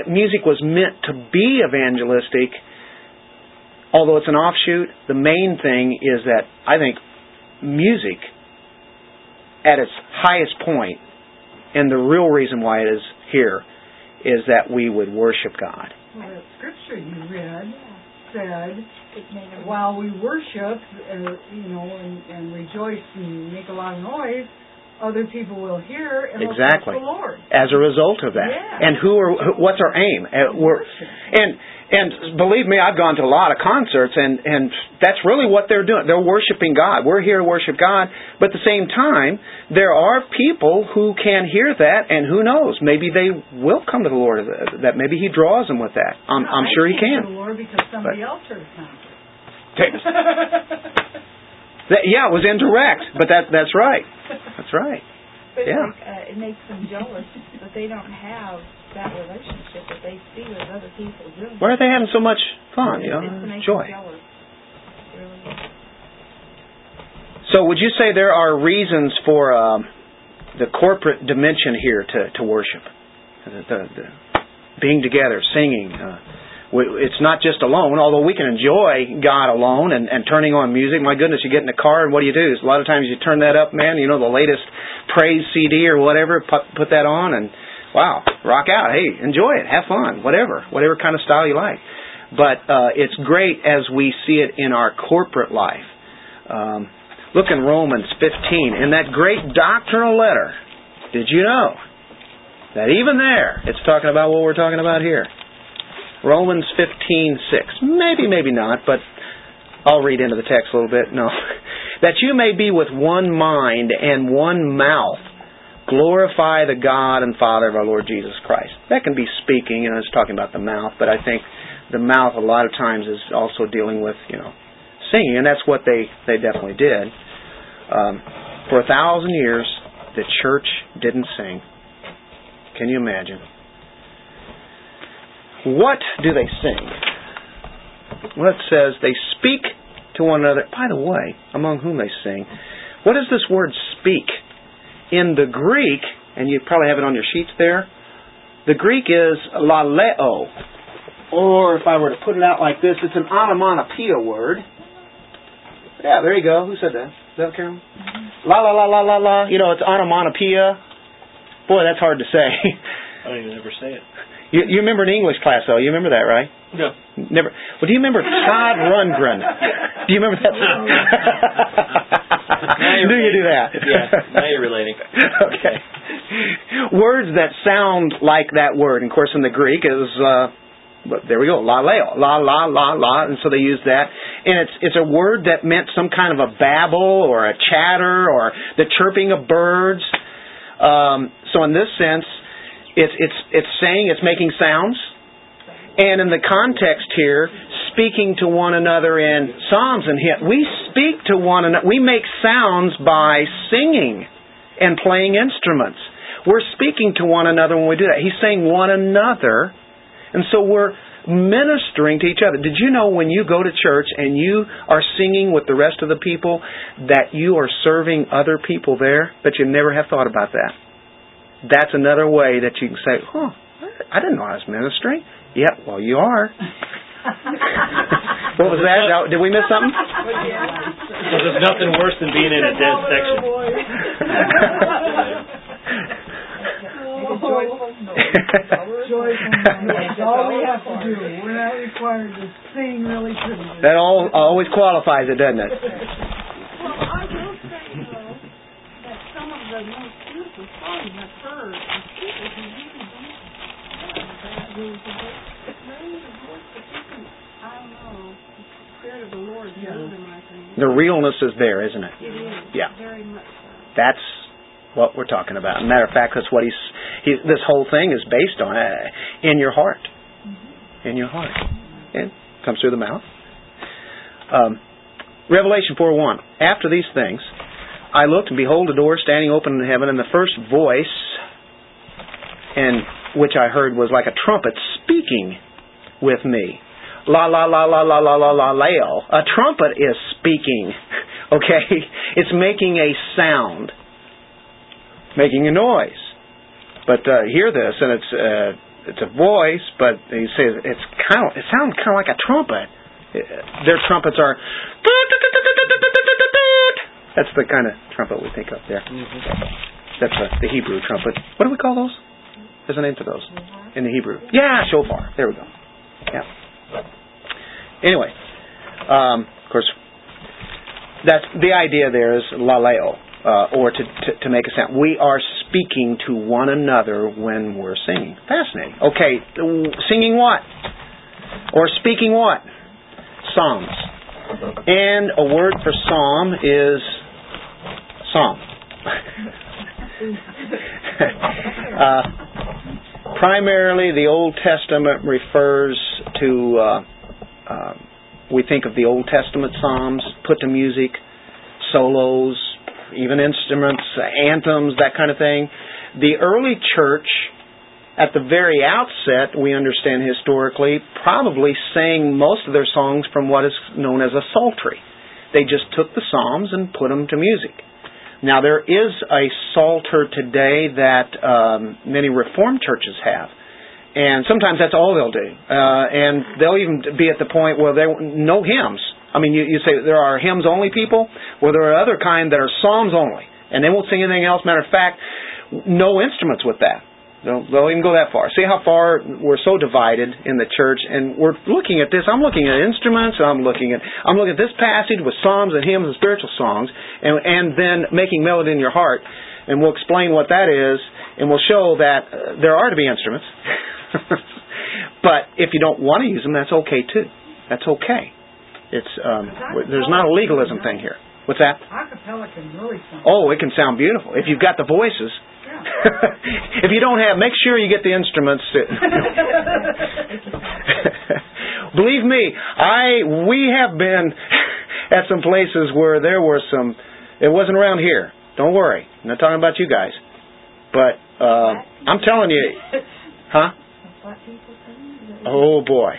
music was meant to be evangelistic, although it's an offshoot. The main thing is that I think music, at its highest point, and the real reason why it is here, is that we would worship God. Well, the scripture you read said while we worship, and rejoice and make a lot of noise, other people will hear and exactly. Will the Lord. As a result of that. Yeah. And what's our aim? And believe me, I've gone to a lot of concerts, and that's really what they're doing. They're worshiping God. We're here to worship God. But at the same time, there are people who can hear that, and who knows? Maybe they will come to the Lord. That maybe He draws them with that. I'm sure He can. I came to the Lord because somebody else heard a concert. Yeah, it was indirect, but that's right. That's right. But yeah. It makes them jealous that they don't have that relationship that they see with other people doing. Why are they having so much fun? Joy. Really. So, would you say there are reasons for the corporate dimension here to worship, the being together, singing? It's not just alone, although we can enjoy God alone and turning on music. My goodness, you get in the car and what do you do? A lot of times you turn that up, man, the latest praise CD or whatever, put that on and, wow, rock out. Hey, enjoy it. Have fun. Whatever kind of style you like. But it's great as we see it in our corporate life. Look in Romans 15. In that great doctrinal letter, did you know that even there it's talking about what we're talking about here? Romans 15:6. Maybe not, but I'll read into the text a little bit. No. That you may be with one mind and one mouth. Glorify the God and Father of our Lord Jesus Christ. That can be speaking, it's talking about the mouth, but I think the mouth a lot of times is also dealing with, singing, and that's what they definitely did. For 1,000 years, the church didn't sing. Can you imagine? What do they sing? Well, it says they speak to one another. By the way, among whom they sing. What does this word speak? In the Greek, and you probably have it on your sheets there, the Greek is laleo. Or if I were to put it out like this, it's an onomatopoeia word. Yeah, there you go. Who said that? Is that Carolyn? Mm-hmm. La la la la la la. It's onomatopoeia. Boy, that's hard to say. I don't even ever say it. You remember an English class, though. You remember that, right? No. Never. Well, do you remember Todd Rundgren? Do you remember that? Do you do that? Yeah. Now you're relating. Okay. Words that sound like that word. And of course, in the Greek is, there we go, laleo. La, la, la, la. And so they use that. And it's a word that meant some kind of a babble or a chatter or the chirping of birds. So in this sense, It's saying, it's making sounds. And in the context here, speaking to one another in psalms and hymns. We speak to one another. We make sounds by singing and playing instruments. We're speaking to one another when we do that. He's saying one another. And so we're ministering to each other. Did you know when you go to church and you are singing with the rest of the people that you are serving other people there? But you never have thought about that. That's another way that you can say, I didn't know I was ministering. Yep, well, you are. What was that? Did we miss something? Well, there's nothing worse than being in a dead section. That's all we have to do. We're not required to sing really pretty. That all always qualifies it, doesn't it? Well, I will say, though, that some of the most beautiful songs I've heard are people who really don't have that really voice that you can, I don't know, the Spirit of the Lord is moving right now. The realness is there, isn't it? It is. Yeah. Very much so. That's what we're talking about. As a matter of fact, that's what this whole thing is based on. In your heart. Mm-hmm. In your heart. Mm-hmm. And it comes through the mouth. Revelation 4:1. After these things, I looked, and behold, a door standing open in heaven, and the first voice, which I heard, was like a trumpet speaking with me. La, la, la, la, la, la, la, la, leo. A trumpet is speaking, okay? It's making a sound, making a noise. But hear this, and it's a voice, but he says it sounds kind of like a trumpet. Their trumpets are... That's the kind of trumpet we think of there. Mm-hmm. That's the Hebrew trumpet. What do we call those? There's a name for those in the Hebrew. Yeah, shofar. There we go. Yeah. Anyway, Of course, that's the idea. There is laleo, or to make a sound. We are speaking to one another when we're singing. Fascinating. Okay, singing what? Or speaking what? Psalms. And a word for psalm is psalm. Primarily, the Old Testament refers to, we think of the Old Testament psalms put to music, solos, even instruments, anthems, that kind of thing. The early church, at the very outset, we understand historically, probably sang most of their songs from what is known as a psaltery. They just took the psalms and put them to music. Now, there is a psalter today that many Reformed churches have. And sometimes that's all they'll do. And they'll even be at the point where they no hymns. I mean, you say there are hymns-only people. Well, there are other kind that are psalms only. And they won't sing anything else. Matter of fact, no instruments with that. They'll even go that far. See how far we're so divided in the church, and we're looking at this. I'm looking at instruments. I'm looking at this passage with psalms and hymns and spiritual songs, and then making melody in your heart. And we'll explain what that is, and we'll show that there are to be instruments. But if you don't want to use them, that's okay too. That's okay. It's there's not a legalism thing here. What's that? Acapella can really sound. Oh, it can sound beautiful if you've got the voices. If you don't have, make sure you get the instruments. Believe me, we have been at some places where there were some. It wasn't around here. Don't worry, I'm not talking about you guys. But I'm telling you, huh? Oh boy,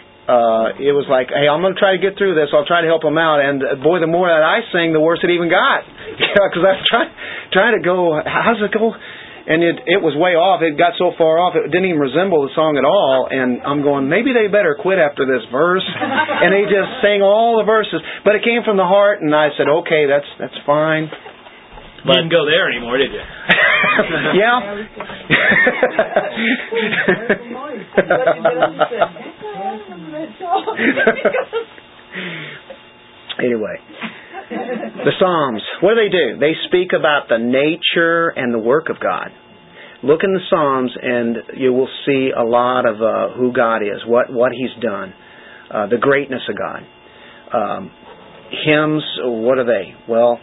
it was like, hey, I'm going to try to get through this. I'll try to help them out. And boy, the more that I sing, the worse it even got. Because I was trying to go. How does it go? And it was way off. It got so far off, it didn't even resemble the song at all. And I'm going, maybe they better quit after this verse. And they just sang all the verses. But it came from the heart, and I said, okay, that's fine. You didn't go there anymore, did you? Yeah. Anyway. The Psalms, what do? They speak about the nature and the work of God. Look in the Psalms and you will see a lot of who God is, what He's done, the greatness of God. Hymns, what are they? Well,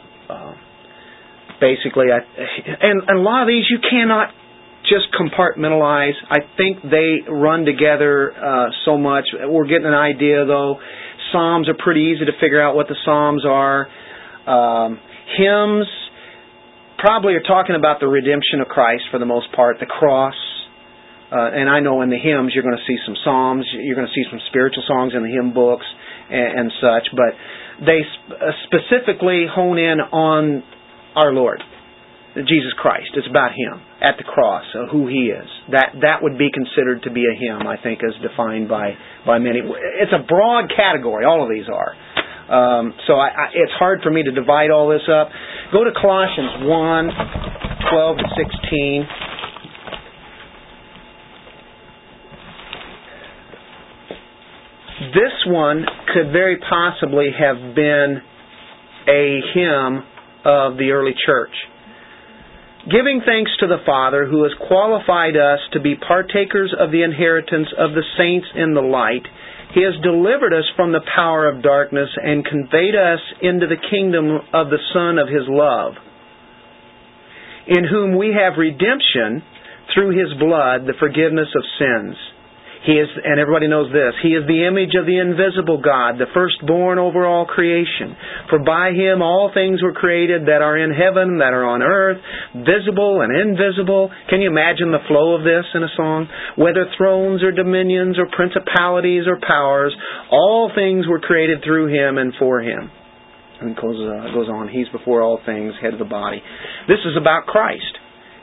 basically, and a lot of these you cannot just compartmentalize. I think they run together so much. We're getting an idea, though. Psalms are pretty easy to figure out what the Psalms are. Hymns probably are talking about the redemption of Christ for the most part, the cross. And I know in the hymns you're going to see some Psalms, you're going to see some spiritual songs in the hymn books and such, but they specifically hone in on our Lord, Jesus Christ. It's about Him at the cross, who He is. That would be considered to be a hymn, I think, as defined by many. It's a broad category. All of these are. So it's hard for me to divide all this up. Go to Colossians 1:12-16. This one could very possibly have been a hymn of the early church. Giving thanks to the Father who has qualified us to be partakers of the inheritance of the saints in the light. He has delivered us from the power of darkness and conveyed us into the kingdom of the Son of His love, in whom we have redemption through His blood, the forgiveness of sins. He is, and everybody knows this, He is the image of the invisible God, the firstborn over all creation. For by Him all things were created that are in heaven, that are on earth, visible and invisible. Can you imagine the flow of this in a song? Whether thrones or dominions or principalities or powers, all things were created through Him and for Him. And it goes on. He's before all things, head of the body. This is about Christ.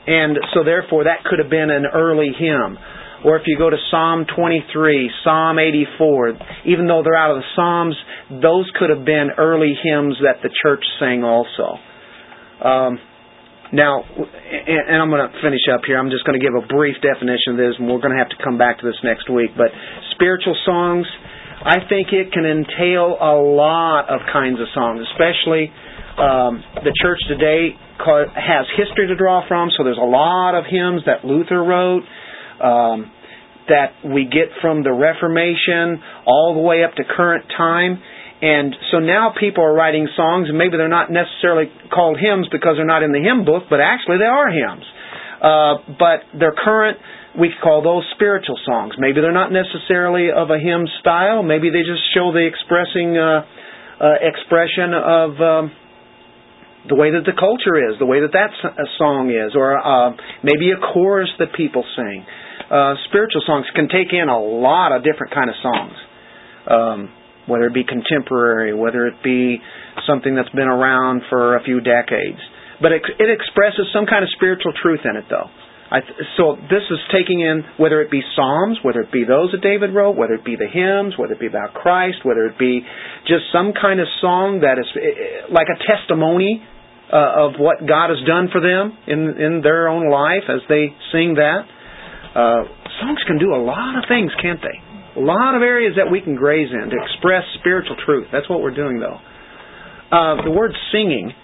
And so therefore that could have been an early hymn. Or if you go to Psalm 23, Psalm 84, even though they're out of the Psalms, those could have been early hymns that the church sang also. Now, and I'm going to finish up here. I'm just going to give a brief definition of this, and we're going to have to come back to this next week. But spiritual songs, I think it can entail a lot of kinds of songs, especially the church today has history to draw from, so there's a lot of hymns that Luther wrote that we get from the Reformation all the way up to current time. And so now people are writing songs, and maybe they're not necessarily called hymns because they're not in the hymn book, but actually they are hymns. But they're current. We call those spiritual songs. Maybe they're not necessarily of a hymn style. Maybe they just show the expression of the way that the culture is, the way that a song is, or maybe a chorus that people sing. Spiritual songs can take in a lot of different kind of songs. Whether it be contemporary, whether it be something that's been around for a few decades. But it expresses some kind of spiritual truth in it, though. So this is taking in, whether it be Psalms, whether it be those that David wrote, whether it be the hymns, whether it be about Christ, whether it be just some kind of song that is like a testimony of what God has done for them in their own life as they sing that. Songs can do a lot of things, can't they? A lot of areas that we can graze in to express spiritual truth. That's what we're doing, though. The word singing,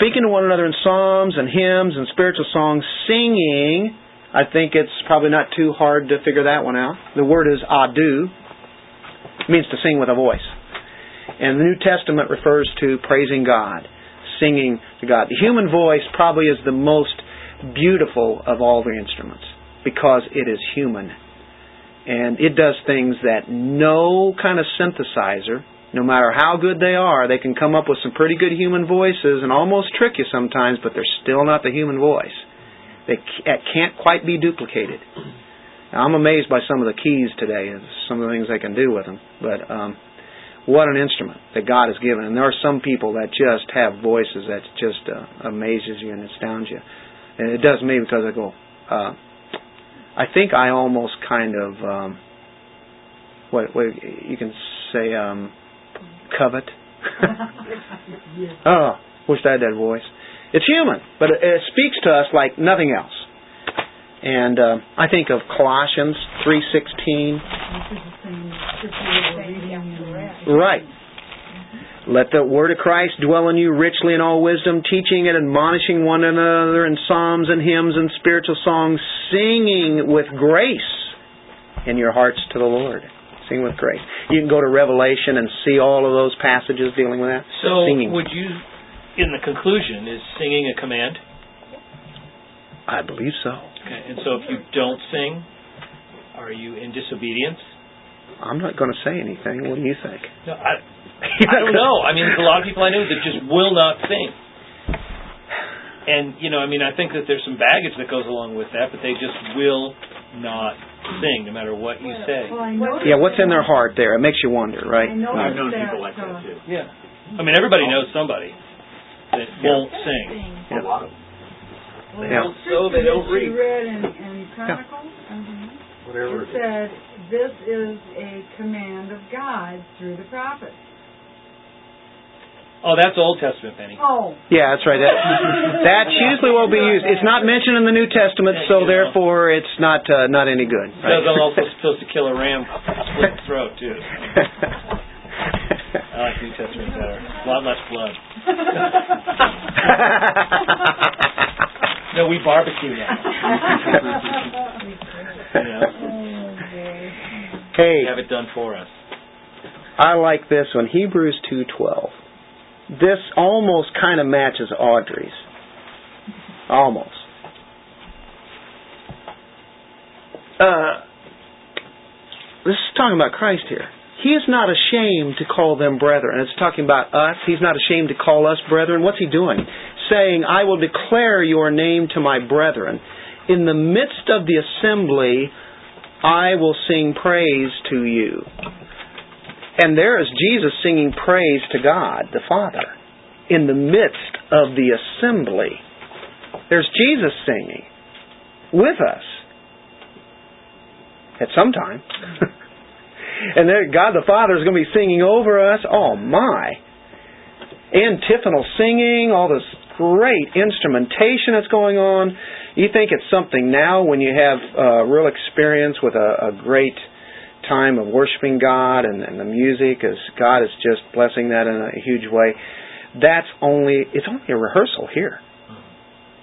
speaking to one another in psalms and hymns and spiritual songs, singing, I think it's probably not too hard to figure that one out. The word is adu. It means to sing with a voice. And the New Testament refers to praising God, singing to God. The human voice probably is the most beautiful of all the instruments because it is human. And it does things that no kind of synthesizer, no matter how good they are, they can come up with some pretty good human voices and almost trick you sometimes, but they're still not the human voice. It can't quite be duplicated. Now, I'm amazed by some of the keys today and some of the things they can do with them. But what an instrument that God has given. And there are some people that just have voices that just amazes you and astounds you. And it does me because I go... I think I almost kind of, what you can say, covet. Oh, wish I had that voice. It's human, but it speaks to us like nothing else. And I think of Colossians 3:16. Right. Let the word of Christ dwell in you richly in all wisdom, teaching and admonishing one another in psalms and hymns and spiritual songs, singing with grace in your hearts to the Lord. Sing with grace. You can go to Revelation and see all of those passages dealing with that. So singing. Would you, in the conclusion, is singing a command? I believe so. Okay. And so if you don't sing, are you in disobedience? I'm not going to say anything. What do you think? No, I don't know. I mean, there's a lot of people I know that just will not sing. And, you know, I mean, I think that there's some baggage that goes along with that, but they just will not sing, no matter what you say. Yeah, what's in their heart there? It makes you wonder, right? I've known people like that, too. Yeah. I mean, everybody knows somebody that won't sing. Yeah. A lot of them. So they don't read. In Chronicles, whatever it said, this is a command of God through the prophet. Oh, that's Old Testament, Penny. Oh. Yeah, that's right. That's usually what will be used. It's not mentioned in the New Testament, so therefore it's not any good. Right? So they're also supposed to kill a ram, split the throat, too. I like New Testament better. A lot less blood. No, we barbecue now. Hey. Have it done for us. I like this one. Hebrews 2:12. This almost kind of matches Audrey's. Almost. This is talking about Christ here. He is not ashamed to call them brethren. It's talking about us. He's not ashamed to call us brethren. What's he doing? Saying, I will declare your name to my brethren. In the midst of the assembly, I will sing praise to you. And there is Jesus singing praise to God, the Father, in the midst of the assembly. There's Jesus singing with us at some time. And there, God the Father is going to be singing over us. Oh, my. Antiphonal singing, all this great instrumentation that's going on. You think it's something now when you have real experience with a great time of worshiping God and the music, as God is just blessing that in a huge way, it's only a rehearsal here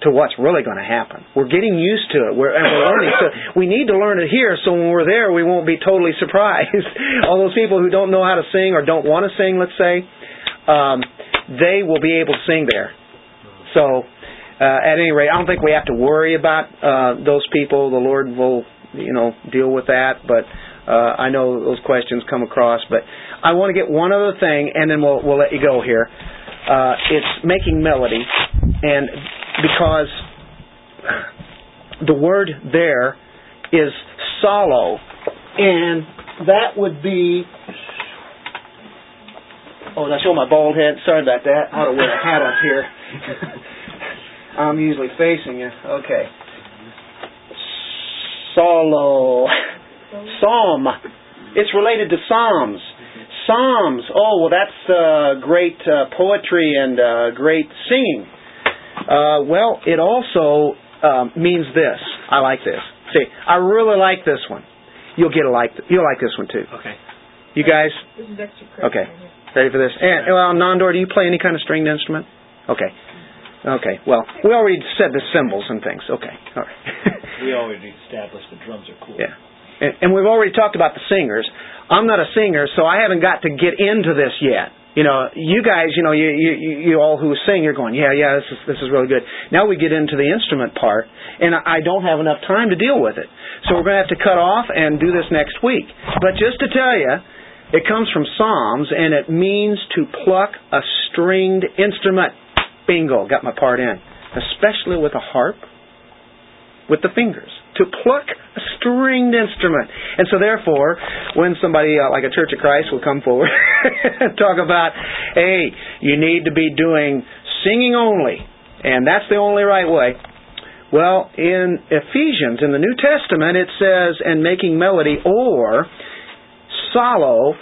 to what's really going to happen. We're getting used to it. We're learning. So we need to learn it here so when we're there we won't be totally surprised. All those people who don't know how to sing or don't want to sing, let's say, they will be able to sing there. So at any rate, I don't think we have to worry about those people. The Lord will, deal with that. But I know those questions come across. But I want to get one other thing, and then we'll let you go here. It's making melody, and because the word there is solo, and that would be. Oh, did I show my bald head? Sorry about that. I ought to wear a hat up here. I'm usually facing you. Okay. Solo. Psalm. It's related to Psalms. Psalms. Oh, well, that's great poetry and great singing. Well, it also means this. I like this. See, I really like this one. You'll like this one, too. Okay. You guys? Okay. Ready for this? And, well, Nandor, do you play any kind of stringed instrument? Okay. Okay. Well, we already said the cymbals and things. Okay. All right. We already established the drums are cool. Yeah. And we've already talked about the singers. I'm not a singer, so I haven't got to get into this yet. You guys, you all who sing, you're going, yeah, this is really good. Now we get into the instrument part, and I don't have enough time to deal with it. So we're going to have to cut off and do this next week. But just to tell you, it comes from Psalms, and it means to pluck a stringed instrument. Bingo, got my part in. Especially with a harp, with the fingers. To pluck a stringed instrument. And so therefore, when somebody like a Church of Christ will come forward and talk about, hey, you need to be doing singing only, and that's the only right way. Well, in Ephesians, in the New Testament, it says, and making melody, or solo,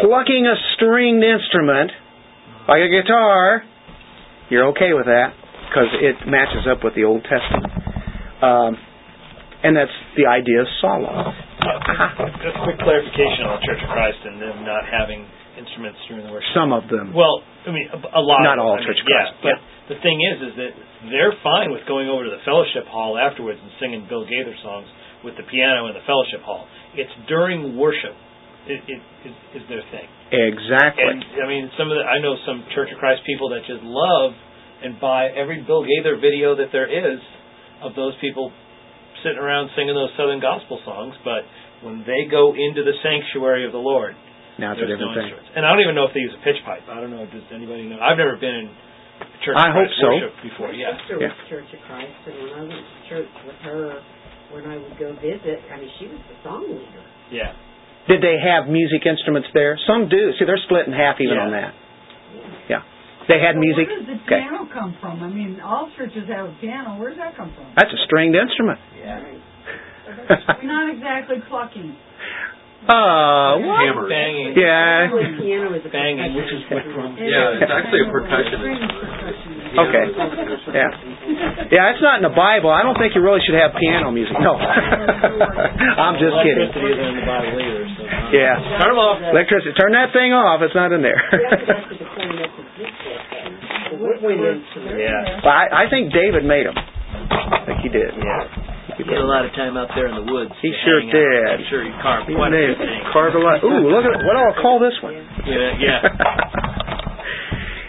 plucking a stringed instrument like a guitar, you're okay with that because it matches up with the Old Testament. And that's the idea of solo. Just a quick clarification on the Church of Christ and them not having instruments during the worship. Some of them. Well, I mean, a lot. Not all Church of Christ. Yeah, but the thing is that they're fine with going over to the fellowship hall afterwards and singing Bill Gaither songs with the piano in the fellowship hall. It's during worship. It is their thing. Exactly. And I mean, I know some Church of Christ people that just love and buy every Bill Gaither video that there is of those people sitting around singing those Southern Gospel songs. But when they go into the sanctuary of the Lord, now it's a different thing. And I don't even know if they use a pitch pipe. I don't know. Does anybody know? I've never been in Church of Christ worship before. My sister was Church of Christ, and when I went to church with her, when I would go visit, I mean, she was the song leader. Yeah. Did they have music instruments there? Some do. See, they're split in half even on that. Yeah. They had music. Where does the piano come from? I mean, all churches have a piano. Where does that come from? That's a stringed instrument. Yeah. We're not exactly plucking. Hammers. Banging. Yeah. Actually, piano is a banging, which is what drum. Yeah, it's actually a percussion instrument. Okay. Yeah. Yeah, it's not in the Bible. I don't think you really should have piano music. No. I'm just kidding. Electricity isn't in the Bible either. So yeah. Turn them off. Electricity. Turn that thing off. It's not in there. Yeah. Well, I think David made them. I think he did. Yeah. He had a lot of time out there in the woods. He sure did. Out. I'm sure he carved quite a few things. Carved a lot. Ooh, look at it. What do I call this one?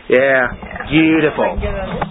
Yeah. Beautiful.